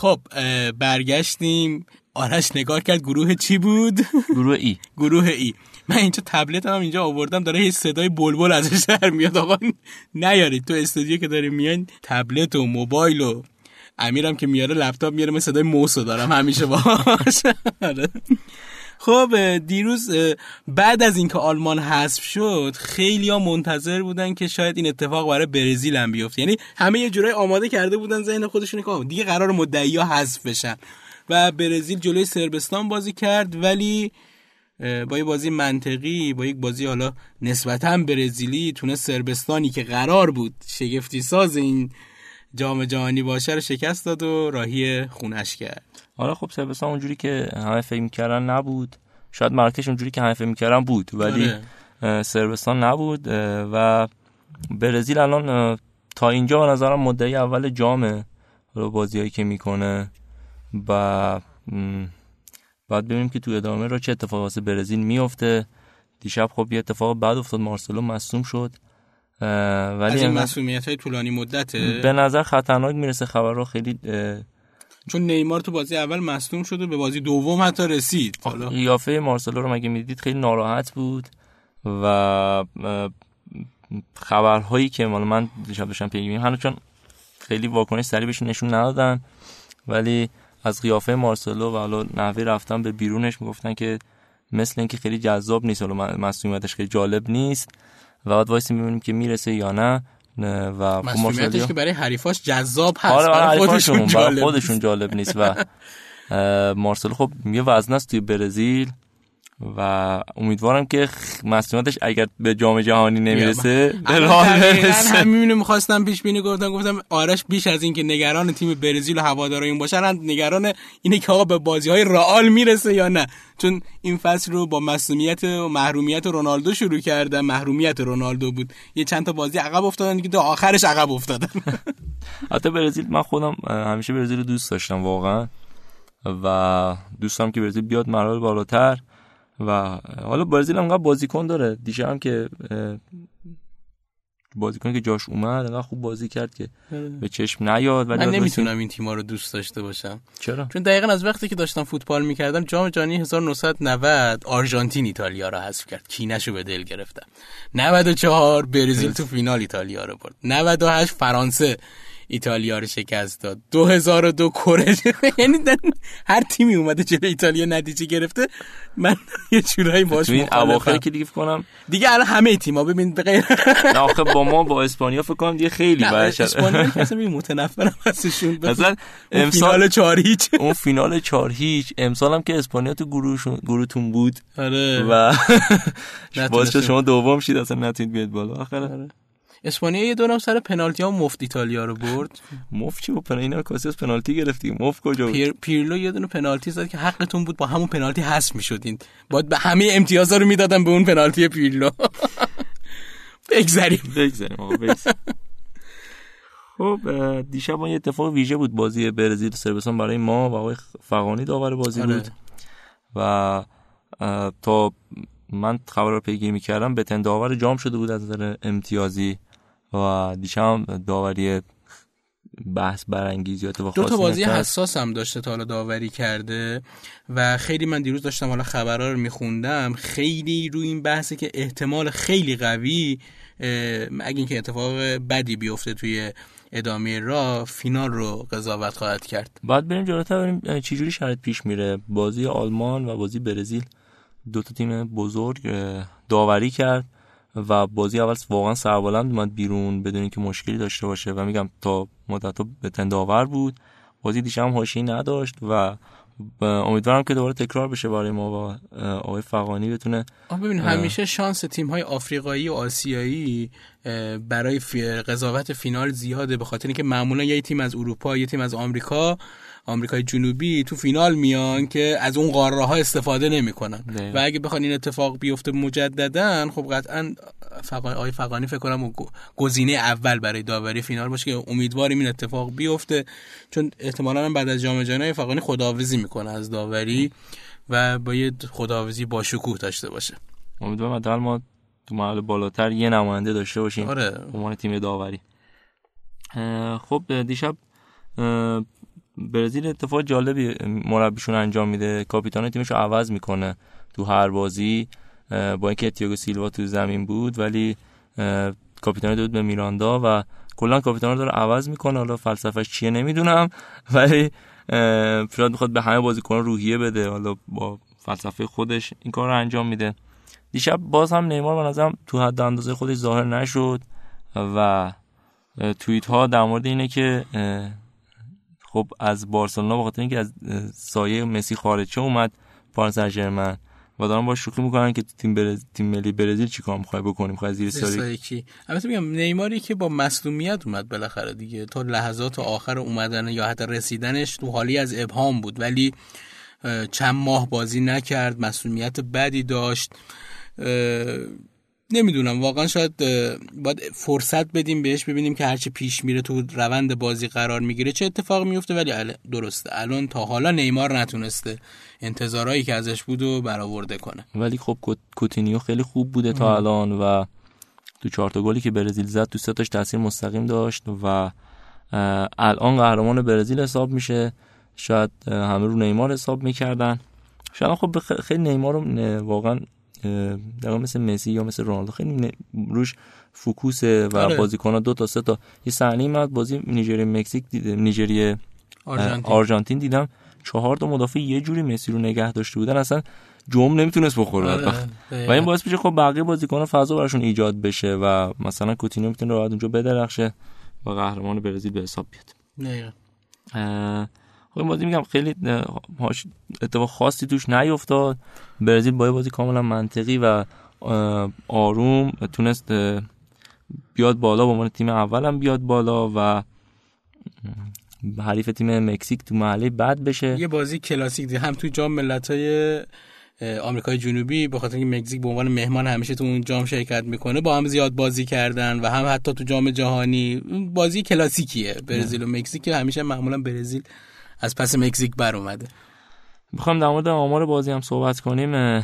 خب برگشتیم. آرش نگاه کرد گروه چی بود؟ گروه ای. من اینجا تبلتم اینجا آوردم، داره یه صدای بلبل ازش در میاد. آقا نیارید تو استودیو که داره میان تبلت و موبایل و امیرم که میاره لپتاپ میاره، من صدای موسو دارم همیشه باهاش. خب دیروز بعد از اینکه آلمان حذف شد خیلی‌ها منتظر بودن که شاید این اتفاق برای برزیل هم بیفته، یعنی همه یه جورایی آماده کرده بودن ذهن خودشون که دیگه قرار مدعی‌ها حذف بشن و برزیل جلوی صربستان بازی کرد، ولی با یه بازی منطقی، با یک بازی حالا نسبتاً برزیلی تونست صربستانی که قرار بود شگفتی ساز این جام جهانی باشه رو شکست داد و راهی خونش کرد. حالا خب صربستان اونجوری که همه فکر می‌کردن نبود، شاید مراکش اونجوری که همه فکر می‌کردن بود، ولی صربستان نبود و برزیل الان تا اینجا به نظرم مدعی اول جامه رو بازیایی که میکنه و بعد ببینیم که تو ادامه را چه اتفاقی واسه برزیل میفته. دیشب خب یه اتفاق بعد افتاد، مارسلو مصدوم شد، ولی از این مصدومیت‌های طولانی مدته به نظر خطرناک میرسه خبرها خیلی، چون نیمار تو بازی اول مصدوم شد و به بازی دوم حتی رسید. قیافه مارسلو رو مگه میدیدید خیلی ناراحت بود و خبرهایی که من دیشب داشتم پیگیری می‌کردم، چون خیلی واکنش سریع بهش نشون ندادن، ولی از قیافه مارسلو و حالا نحوه رفتن به بیرونش میگفتن که مثل اینکه خیلی جذاب نیست، حالا مسئولیتش خیلی جالب نیست و بعد وایس میبینیم که میرسه یا نه. و مسئولیتش که برای حریفاش جذاب هست، برای خودشون جالب نیست و مارسلو خب یه وزنه است توی برزیل و امیدوارم که مسئولیتش اگر به جام جهانی نمیرسه به راه برسه. همین می‌خواستم پیش بینی کردم، گفتم آرش بیش از این که نگران تیم برزیل و هوادارای اون باشن، نگران اینه که آقا به بازی‌های رئال میرسه یا نه، چون این فصل رو با مسئولیت و محرومیت رونالدو شروع کردن. محرومیت رونالدو بود، یه چند تا بازی عقب افتادن که تا آخرش عقب افتادن. البته برزیل، من خودم همیشه برزیل رو دوست داشتم واقعا و دوستم که برزیل بیاد مرحله بالاتر و حالا برزیل انقدر بازیکن داره، دیشب هم که بازیکنی که جاش اومد انقدر خوب بازی کرد که به چشم نیاد. ولی من نمیتونم این تیم‌ها رو دوست داشته باشم. چرا؟ چون دقیقاً از وقتی که داشتم فوتبال می‌کردم جام جهانی 1990 آرژانتین ایتالیا رو حذف کرد، کینه‌شو به دل گرفتم. 94 برزیل تو فینال ایتالیا رو برد. 98 فرانسه ایتالیا رو شکست داد. 2002 کره، یعنی هر تیمی اومده جلو ایتالیا نتیجه گرفته، من یه جورایی باش مخالفم. اواخر که دیگه فکر کنم دیگه الان همه تیم‌ها ببین به غیر آخه با ما با اسپانیا فکر کنم دیگه خیلی باشه. اسپانیا که اصلا متنفرم ازشون، مثلا امسال 4-0 اون فینال 4-0 امسال هم که اسپانیا تو گروهتون بود، آره، و باز شما دوم شید اصلا نتونید بیاد بالا. آخره اسپانیا یه دورم سر پنالتی ها مفت ایتالیا رو برد. مفت چی بود؟ اینا کاسیاس پنالتی گرفتی، مفت کجا بود؟ پیرلو یه دونه پنالتی زد که حقتون بود، با همون پنالتی حذف می‌شدین، باید به همه امتیازا رو میدادن به اون پنالتی پیرلو. بگذریم آقا، بگذریم. خب دیشب یه اتفاق ویژه بود، بازی برزیل صربستان برای ما و آقای فغانی داور بازی بود و تا من خبر رو پیگیری می‌کردم بتن داور جام شده بود از نظر امتیازی و دیشب داوری بحث برانگیز یا اتفاق خاصی دو تا بازی حساس هم داشته تا حالا داوری کرده و خیلی من دیروز داشتم حالا خبرها رو می‌خوندم، خیلی روی این بحثه که احتمال خیلی قوی اگه اینکه اتفاق بدی بیفته توی ادامه راه فینال رو قضاوت خواهد کرد. بعد بریم جلوتر ببینیم چجوری شرایط پیش میره. بازی آلمان و بازی برزیل دو تا تیم بزرگ داوری کرد و بازی اول واقعا سربلند اومد بیرون بدون اینکه مشکلی داشته باشه و میگم تا مدت‌ها بتن داور بود. بازی دیشب هم حاشیه‌ای نداشت و امیدوارم که دوباره تکرار بشه برای ما و آقای فغانی بتونه. ببین همیشه شانس تیم‌های آفریقایی و آسیایی برای قضاوت فینال زیاده، به خاطر اینکه معمولا یه تیم از اروپا، یه تیم از آمریکای جنوبی تو فینال میان که از اون قاره ها استفاده نمیکنن و اگه بخوان این اتفاق بیفته مجددا خب قطعا آقای فغانی فکر کنم گزینه اول برای داوری فینال باشه که امیدواریم این اتفاق بیفته، چون احتمالاً بعد از جام جهانی فغانی خداحافظی میکنه از داوری و باید خداحافظی با شکوه داشته باشه. امیدوارم حداقل ما تو مرحله بالاتر یه نماینده داشته باشیم، آره، عنوان تیم داوری. خب دیشب برزیل اتفاق جالبی مربیشون انجام میده، کاپیتان تیمشو عوض میکنه تو هر بازی، با اینکه تییاگو سیلوا تو زمین بود ولی کاپیتان داد به میراندا و کلا کاپیتان رو داره عوض میکنه. حالا فلسفه‌اش چیه نمیدونم، ولی شاید میخواد به همه بازیکنان روحیه بده، حالا با فلسفه خودش این کار رو انجام میده. دیشب باز هم نیمار به نظرم تو حد اندازه خودش ظاهر نشد و توییت ها در مورد اینه که خب از بارسلونا به خاطر اینکه از سایه مسی خارج شد اومد پاریس سن ژرمن و دارن با شوخی میکنن که تیم ملی برزیل چیکار میخوای بکنیم، میخوای زیر سایه کی. البته میگم نیماری که با مصدومیت اومد بالاخره دیگه تا لحظات آخر اومدن یا حتی رسیدنش تو حالی از ابهام بود، ولی چند ماه بازی نکرد، مصدومیت بدی داشت. نمیدونم واقعا شاید باید فرصت بدیم بهش ببینیم که هرچی پیش میره تو روند بازی قرار میگیره چه اتفاق میفته، ولی درسته الان تا حالا نیمار نتونسته انتظارهایی که ازش بود رو برآورده کنه، ولی خب کوتینیو خیلی خوب بوده تا الان و تو 4 تا گلی که برزیل زد تو 3 تاش تاثیر مستقیم داشت و الان قهرمان برزیل حساب میشه. شاید همه رو نیمار حساب میکردن، شاید خب خیلی نیمار رو واقعا دقیقا مثل مسی یا مثل رونالدو خیلی روش فوکوسه و بازیکن‌ها 2 تا 3 تا یه صحنه من بازی نیجریه آرژانتین دیدم 4 تا مدافع یه جوری مسی رو نگه داشته بودن اصلا جمع نمیتونست بخوره و این باعث میشه خب بقیه بازیکن‌ها فضا براشون ایجاد بشه و مثلا کوتینیو میتونه راحت اونجا بدرخشه و قهرمان برزیل به حساب بیاد. نه این بازی میگم خیلی اتفاق خاصی توش نیفتاد، برزیل با بازی کاملا منطقی و آروم تونست بیاد بالا، به عنوان تیم اولم بیاد بالا و حریف تیم مکزیک تو مرحله بعد بشه. یه بازی کلاسیک دیگه هم تو جام ملت‌های آمریکای جنوبی به خاطر اینکه مکزیک به عنوان مهمان همیشه تو اون جام شرکت میکنه با هم زیاد بازی کردن و هم حتی تو جام جهانی بازی کلاسیکیه برزیل و مکزیک همیشه معمولا برزیل از پس مکزیک بر اومده. میخوام در مورد آمار بازی هم صحبت کنیم.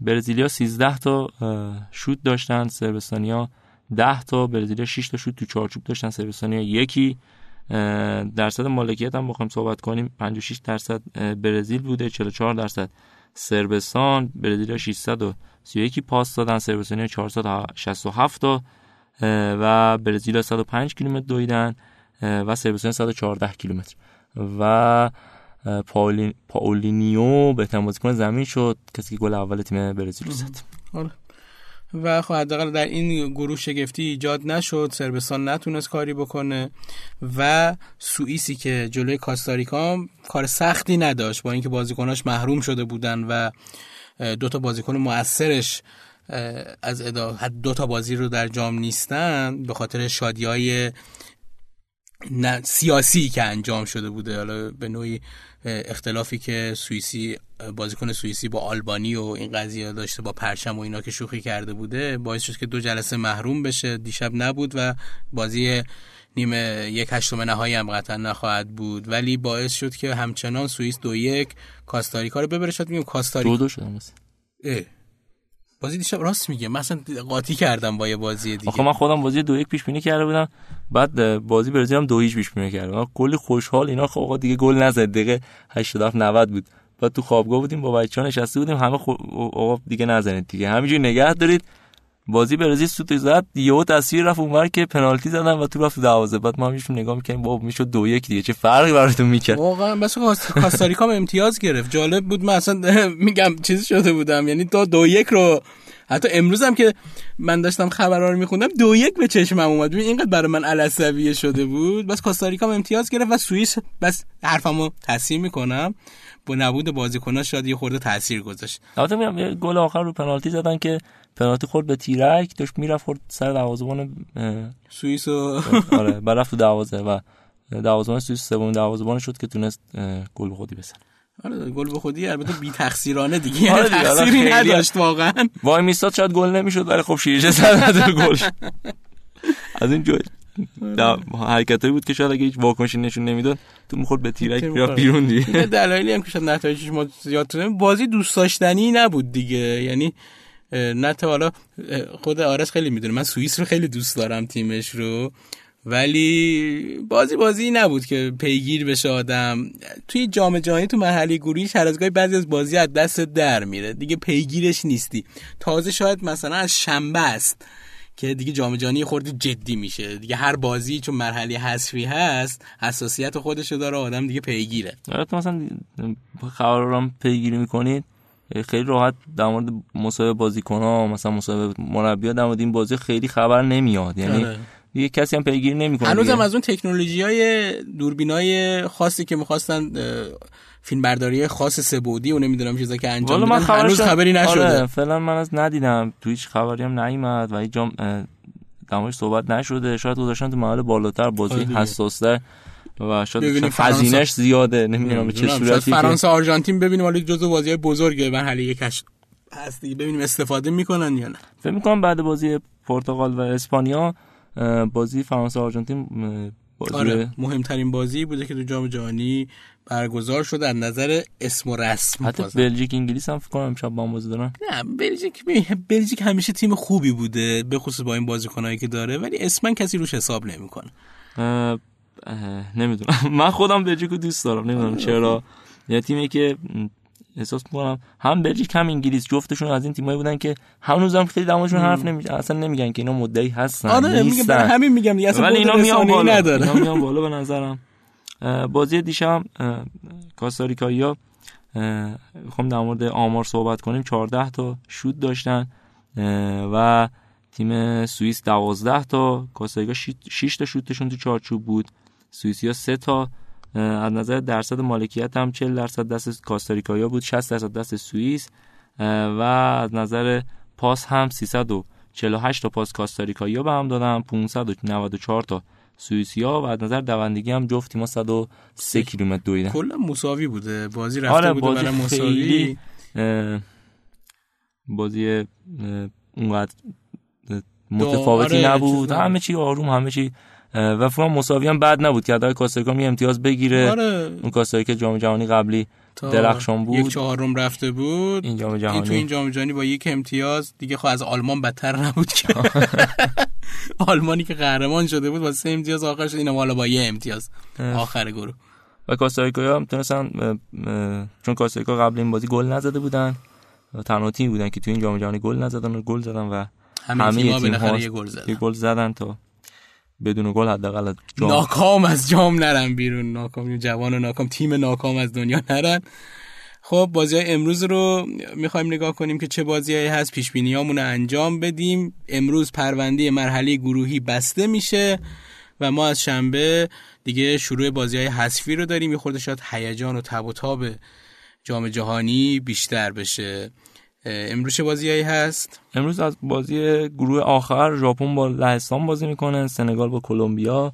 برزیلیا 13 تا شوت داشتن، صربستانیا 10 تا، برزیلیا 6 تا شوت تو چارچوب داشتن، صربستانیا 1. درصد مالکیت هم بخوام صحبت کنیم 56% برزیل بوده، 44% صربستان. برزیلیا 631 پاس دادن، صربستانیا 467 تا و برزیلیا 105 کیلومتر دویدن و صربستان 114 کیلومتر و پاولینیو به تماسکن زمین شد کسی که گل اول تیم برزیل زد. آره و خب حداقل در این گروه شگفتی ایجاد نشد، صربستان نتونست کاری بکنه و سوئیسی که جلوی کاستاریکا کار سختی نداشت با اینکه بازیکناش محروم شده بودن و 2 تا بازیکن مؤثرش از حد 2 تا بازی رو در جام نیستن به خاطر شادیای سیاسی که انجام شده بوده، حالا به نوعی اختلافی که سوئیسی بازیکن سوئیسی با آلبانی و این قضیه داشته با پرچم و اینا که شوخی کرده بوده باعث شد که 2 جلسه محروم بشه. دیشب نبود و بازی نیمه 1/8 نهایی هم قطعا نخواهد بود، ولی باعث شد که همچنان سوئیس 2-1 کاستاریکا رو ببره. شد میگم کاستاریکا 2-2 شد بازی دیشب. راست میگه من اصلا قاطی کردم با یه بازی دیگه. آخه من خودم بازی 2-1 پیش بینی کرده بودم، بعد بازی برزیل هم 2-0 پیش بینی کردم، کلی خوشحال اینا. خب آقا دیگه گل نزد، دقیقه 87-90 بود، بعد تو خوابگاه بودیم با بچه‌ها نشسته بودیم همه آقا دیگه نزنید دیگه همینجوری نگه دارید. بازی برزیل سوت زد، یهو تصویر رفت اونور که پنالتی زدن و تو رفت تو دروازه، بعد ما همینش نگاه می‌کردیم بابا میشد 2-1 دیگه چه فرقی براتون می‌کرد. واقعا بس کاستاریکا امتیاز گرفت، جالب بود. من اصلا میگم چیزی شده بودم، یعنی تا 2-1 رو حتی امروز هم که من داشتم خبرا رو می‌خوندم 2-1 به چشمم اومد، اینقدر برای من علسویه شده بود. بس کاستاریکا امتیاز گرفت و سوئیس بس حرفمو تصحیح می‌کنم با نبود بازیکن‌ها شاید یه خورده تاثیر گذاشت. البته میگم گل آخر رو پنالتی زدن که پنالتی خورد به تیرک، داشت میرفت خورد سر دروازه‌بان سوئیس و آره برفت تو دروازه و دروازه‌بان سوئیس سوم دروازه‌بان شد که تونست گل به خودی بزنه. آره گل به خودی البته بی تقصیرانه دیگه، آره تقصیری نداشت واقعا. وای میستاد شاید گل نمیشد ولی خب شیرجه زد گل. از این جوش حرکتایی بود که شاید اگه هیچ واکنشی نشون نمیداد تو میخورد به تیرک بیرون دیگه. دلایلی هم که شاید نتایجش ما زیاد بازی دوست داشتنی نبود دیگه، یعنی نه تا حالا خود آرش خیلی میدونه من سوئیس رو خیلی دوست دارم تیمش رو، ولی بازی نبود که پیگیر بشه آدم. توی جام جهانی تو مرحله گروهی هر از گاهی بعضی از بازی از دست در میره دیگه، پیگیرش نیستی. تازه شاید مثلا از شنبه است که دیگه جام جهانی خورده جدی میشه دیگه، هر بازی چون مرحله حذفی هست حساسیت خودشو داره آدم دیگه پیگیره. مثلا خبرام پیگیری میکنید خیلی راحت در مورد مصاحبه بازیکن‌ها، مثلا مصاحبه مربی‌ها در مورد این بازی خیلی خبر نمیاد، یعنی دیگه کسی هم پیگیری نمی‌کنه. هنوزم از اون تکنولوژی‌های دوربینای خاصی که می‌خواستن فیلمبرداری خاص سه‌بعدی و نمی‌دونم چیزا که انجام دادن هنوز خبری نشده. آره فعلا من از ندیدم، تو هیچ خبری هم نیامد و هیچ جام تماش صحبت نشده. شاید گذاشتن تو محل بالاتر، بازی حساس‌تر و شاید خزینش زیاده، نمیدونم به چه صورتی. فرانسه آرژانتین ببینیم، حالا جزو بازی‌های بزرگه مرحله یکش هست دیگه، ببینیم استفاده می‌کنن یا نه. فکر می‌کنم بعد بازی پرتغال و اسپانیا بازی فرانسه آرژانتین بازی مهمترین بازی بوده که تو جام جهانی برگزار شد از نظر اسم و رسم. حتی بلژیک انگلیس هم فکر کنم امشب با هم بازی دارن. نه بلژیک همیشه تیم خوبی بوده، به خصوص با این بازیکنایی که داره، ولی اسمن کسی روش حساب نمی‌کنه. نمیدونم من خودم بلژیک رو دوست دارم، نمیدونم چرا. یه تیمی که احساس می‌کنم هم بلژیک هم انگلیس جفتشون از این تیمایی بودن که هنوزم خیلی دماشون حرف نمیزنن، اصلا نمیگن که اینا مدعی هستن. آره میگم، همین میگم دیگه، اصلا اینا میان بالا. به نظرم بازی دیشب کاستاریکایی‌ها می‌خوام در مورد آمار صحبت کنیم، 14 تا شوت داشتن و تیم سوئیس 12 تا، کاستاریکا 6 تا شوتشون تو چارچوب بود، سوئیسیا 3 تا. از نظر درصد مالکیت هم 40% دست کاستاریکایا بود، 60% دست سوئیس و از نظر پاس هم 348 تا پاس کاستاریکایا به هم دادن، 594 تا سوئیسیا و از نظر دوندگی هم جفت تیم‌ها 103 کیلومتر دویدن. کلا مساوی بوده بازی، رفته بوده برای مساوی. بازی اونقدر متفاوتی نبود، همه چی آروم، همه چی و فکر کنم مساوی هم بد نبود که ادای کاستاریکا می امتیاز بگیره. اون کاستاریکا که جام جهانی قبلی درخشان بود، 1/4 رفته بود این جام جهانی، تو این جام جهانی با 1 امتیاز دیگه از آلمان بدتر نبود که آلمانی که قهرمان شده بود با 3 امتیاز آخر شد، اینم حالا با 1 امتیاز آخر گروه. و کاستاریکا هم تونستن، چون کاستاریکا قبل این بازی گل نزده بودن، تنها تیمی بودن که تو این جام جهانی گل نزدن و گل زدن و همه تیم‌ها یه گل زدن تا بدون گل حداقل از جام ناکام از جام نرن بیرون، ناکام جوان و ناکام تیم ناکام از دنیا نرن. خب بازی‌های امروز رو می‌خوایم نگاه کنیم که چه بازیایی هست، پیش‌بینیامون رو انجام بدیم. امروز پرونده مرحله گروهی بسته میشه و ما از شنبه دیگه شروع بازی‌های حذفی رو داریم. یه خورده شاید هیجان و تب و تاب جام جهانی بیشتر بشه. امروز چه بازیایی هست؟ امروز از بازی گروه آخر ژاپن با لهستان بازی میکنه، سنگال با کلمبیا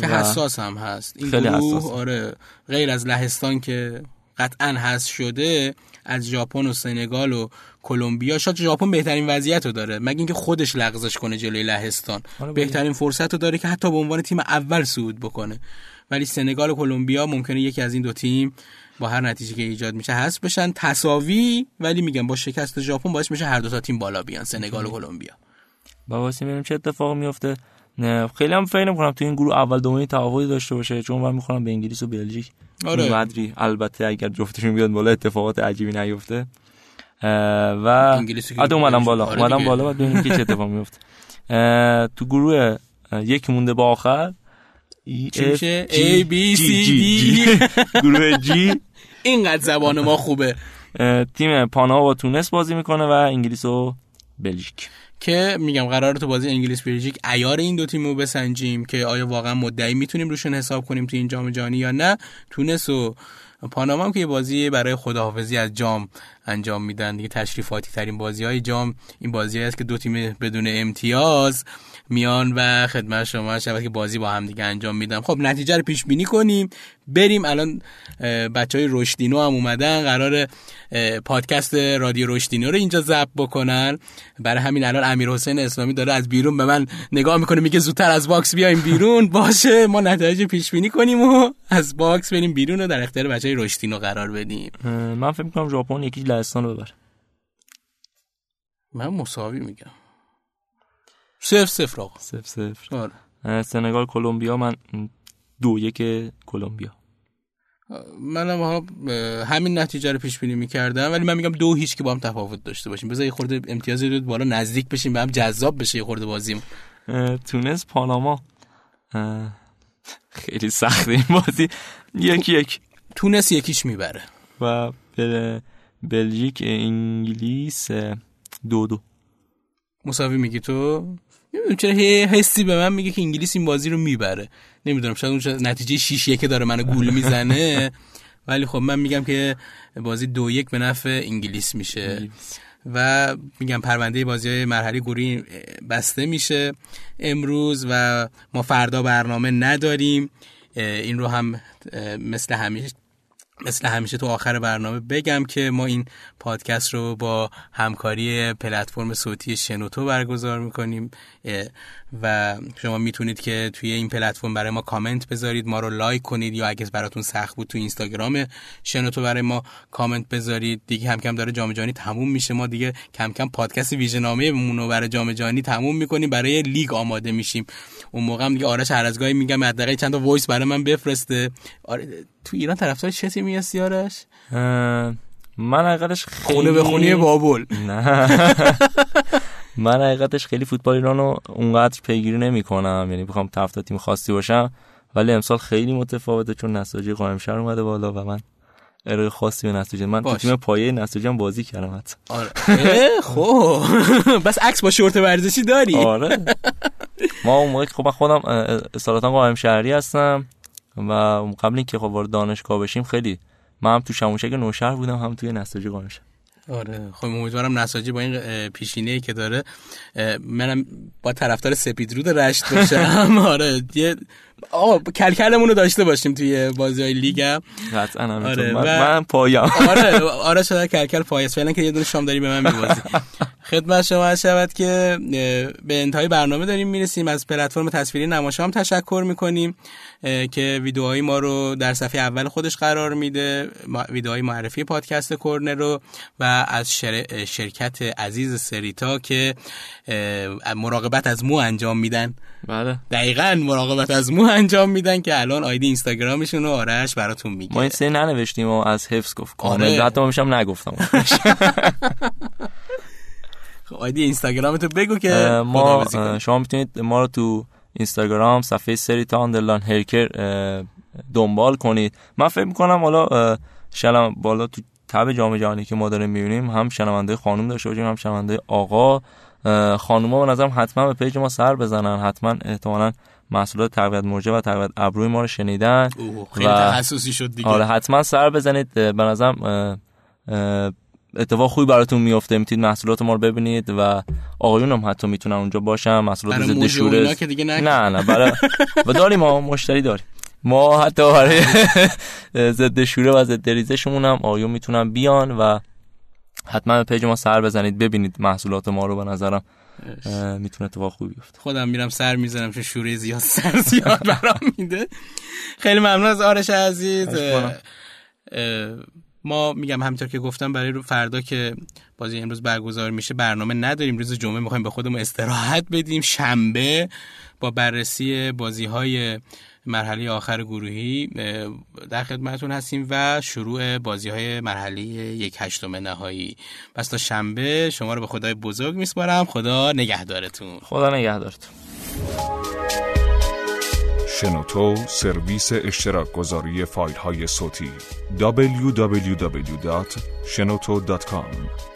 که حساس هم هست این گروه. آره غیر از لهستان که قطعاً حذف شده، از ژاپن و سنگال و کلمبیا شاید ژاپن بهترین وضعیت رو داره، مگه اینکه خودش لغزش کنه جلوی لهستان. بهترین فرصت رو داره که حتی به عنوان تیم اول صعود بکنه، ولی سنگال و کلمبیا ممکنه یکی از این دو تیم با هر نتیجه که ایجاد میشه حذف بشن. تساوی ولی میگم با شکست ژاپن باعث میشه هر دو تا تیم بالا بیان، سنگال و کلمبیا. واسه ببینیم چه اتفاقی میفته. خیلی هم فکر نمی‌کنم تو این گروه اول دومی تعاونی داشته باشه، چون من می‌خوام به انگلیس و بلژیک. آره. البته اگر جفتشون بیاد بالا اتفاقات عجیبی نیفته. و اومدم بالا، و ببینیم که چه اتفاقی میفته. تو گروه یک مونده با آخر چیمشه A B C D گروه G. اینقدر زبان ما خوبه. تیم پاناها با تونس بازی میکنه و انگلیس و بلژیک، که میگم قراره تو بازی انگلیس بلژیک عیار این دو تیم رو بسنجیم که آیا واقعا مدعی میتونیم روشون حساب کنیم تو این جام جهانی یا نه. تونس و پاناما هم که یه بازی برای خداحافظی از جام انجام میدن دیگه، تشریفاتی ترین بازی‌های جام این بازی‌هایی است که دو تیم بدون امتیاز میان و خدمت شما شبکه که بازی با هم دیگه انجام میدن. خب نتیجه رو پیش بینی کنیم بریم. الان بچهای رشدینو هم اومدن، قرار پادکست رادیو رشدینو رو اینجا ضبط بکنن، برای همین الان امیرحسین اسلامی داره از بیرون به من نگاه میکنه، میگه زودتر از باکس بیایم بیرون. باشه ما نتیجه پیش بینی کنیم و از باکس بریم بیرون و در اختیار بچهای رشدینو قرار بدیم. من فکر می‌کنم ژاپن یکی لهستان رو ببره. من مساوی میگم، 0-0 آقا. 0-0. آره. سنگال کلمبیا من 2-1 کلمبیا. منم همین نتیجه رو پیش بینی می‌کردم، ولی من میگم 2-0 که با هم تفاوت داشته باشیم، بذار یه خورده امتیاز رو بالا نزدیک بشیم به هم، جذاب بشه یه خورده بازیم. تونس پاناما خیلی سخته این بازی. 1-1 تونس یکیش میبره و بلژیک انگلیس 2-2. مساوی میگی تو؟ نمیدونم چرا حسی به من میگه که انگلیس این بازی رو میبره. نمیدونم شاید اون نتیجه 6-1 که داره منو گول میزنه، ولی خب من میگم که بازی 2-1 به نفع انگلیس میشه و میگم پرونده بازی‌های مرحله گروهی بسته میشه امروز و ما فردا برنامه نداریم. این رو هم مثل همیشه تو آخر برنامه بگم که ما این پادکست رو با همکاری پلتفرم صوتی شنوتو برگزار میکنیم و شما میتونید که توی این پلتفرم برای ما کامنت بذارید، ما رو لایک کنید، یا اگه براتون سخت بود تو اینستاگرام شنوتو برای ما کامنت بذارید. دیگه کم کم داره جام جهانی تموم میشه، ما دیگه کم کم پادکست ویژه‌نامه‌مون رو برای جام جهانی تموم میکنیم، برای لیگ آماده میشیم. اون موقع هم دیگه آرش هر از گاهی میگم حداقل چند تا وایس برای من بفرسته. تو ایران طرفدار چه تیمی هستی آرش؟ من حقیقتش خیلی خونه به خونه بابل. نه من حقیقتش خیلی فوتبال ایرانو اونقدر پیگیری نمی‌کنم، یعنی بخوام طرفدار تیم خاصی باشم، ولی امسال خیلی متفاوته چون نساجی قائم شهر اومده بالا و من ارای خاصی به نساجی، من تو تیم پایه نساجی هم بازی کردم حتی. آره خب بس عکس با شورت ورزشی داری. آره ما اون موقع خب خودم اصالتا قائم شهری هستم و قبل اینکه خب وارد دانشگاه بشیم خیلی من هم تو شموشک نوشهر بودم، هم توی نساجی قائم شدم. آره خب امیدوارم نساجی با این پیشینه‌ای که داره، منم با طرفدار سپیدرود رشت باشم. آره کلکلمون رو داشته باشیم توی بازی‌های لیگم قطعاً. آره من پایم. آره آرش شده کلکل پایست فعلا که یه دونه شام داری به من می‌بازی. خدمت شما شود که به انتهای برنامه داریم میرسیم. از پلتفرم تصویری نماشا هم تشکر میکنیم که ویدیوهای ما رو در صفحه اول خودش قرار میده، ویدیوهای معرفی پادکست کورنر رو، و از شرکت عزیز سریتا که مراقبت از مو انجام میدن. بله دقیقاً مراقبت از مو انجام میدن که الان آیدی اینستاگرامشون رو آرش براتون میگه. ما این سه ننوشتیم و از حفظ گفت کامل. حتی من میشم نگفتم. آیدی اینستاگرام تو بگو که ما شما میتونید ما رو تو اینستاگرام صفحه سریتا اندرلاین هرکر دنبال کنید. من فکر میکنم حالا شلم بالا تو تب جام جهانی که ما داریم میبینیم هم شنونده خانم داشته باشیم هم شنونده آقا. خانوما به نظرم حتما به پیج ما سر بزنن، حتما احتمالاً محصولات تقویت مرجع و تقویت ابروی ما رو شنیدن. خیلی تخصصی شد دیگه. آره حتما سر بزنید، به نظرم اتفاق خوبی براتون میفته، میتونید محصولات ما رو ببینید و آقایون هم حتی میتونن اونجا باشن، محصولات ضد شورش. نه برای و داریم ما مشتری داریم، ما حتی برای ضد شوره و ضد ریزشمون هم آقایون میتونن بیان و حتما به پیج ما سر بزنید ببینید محصولات ما رو، به نظرم میتونه اتفاق خوبی بیفته. خودم میرم سر میزنم چون شوره زیاد سر زیاد برام میده. خیلی ممنون از آرش عزیز. ما میگم همینطور که گفتم برای فردا که بازی امروز برگزار میشه برنامه نداریم، روز جمعه میخوایم به خودمون استراحت بدیم. شنبه با بررسی بازی‌های مرحله آخر گروهی در خدمتتون هستیم و شروع بازی‌های مرحله 1/8 نهایی. پس تا شنبه شما رو به خدای بزرگ میسپارم. خدا نگهدارتون. خدا نگهدارتون. شنوتو سرویس اشتراک‌گذاری فایل‌های صوتی www.shenoto.com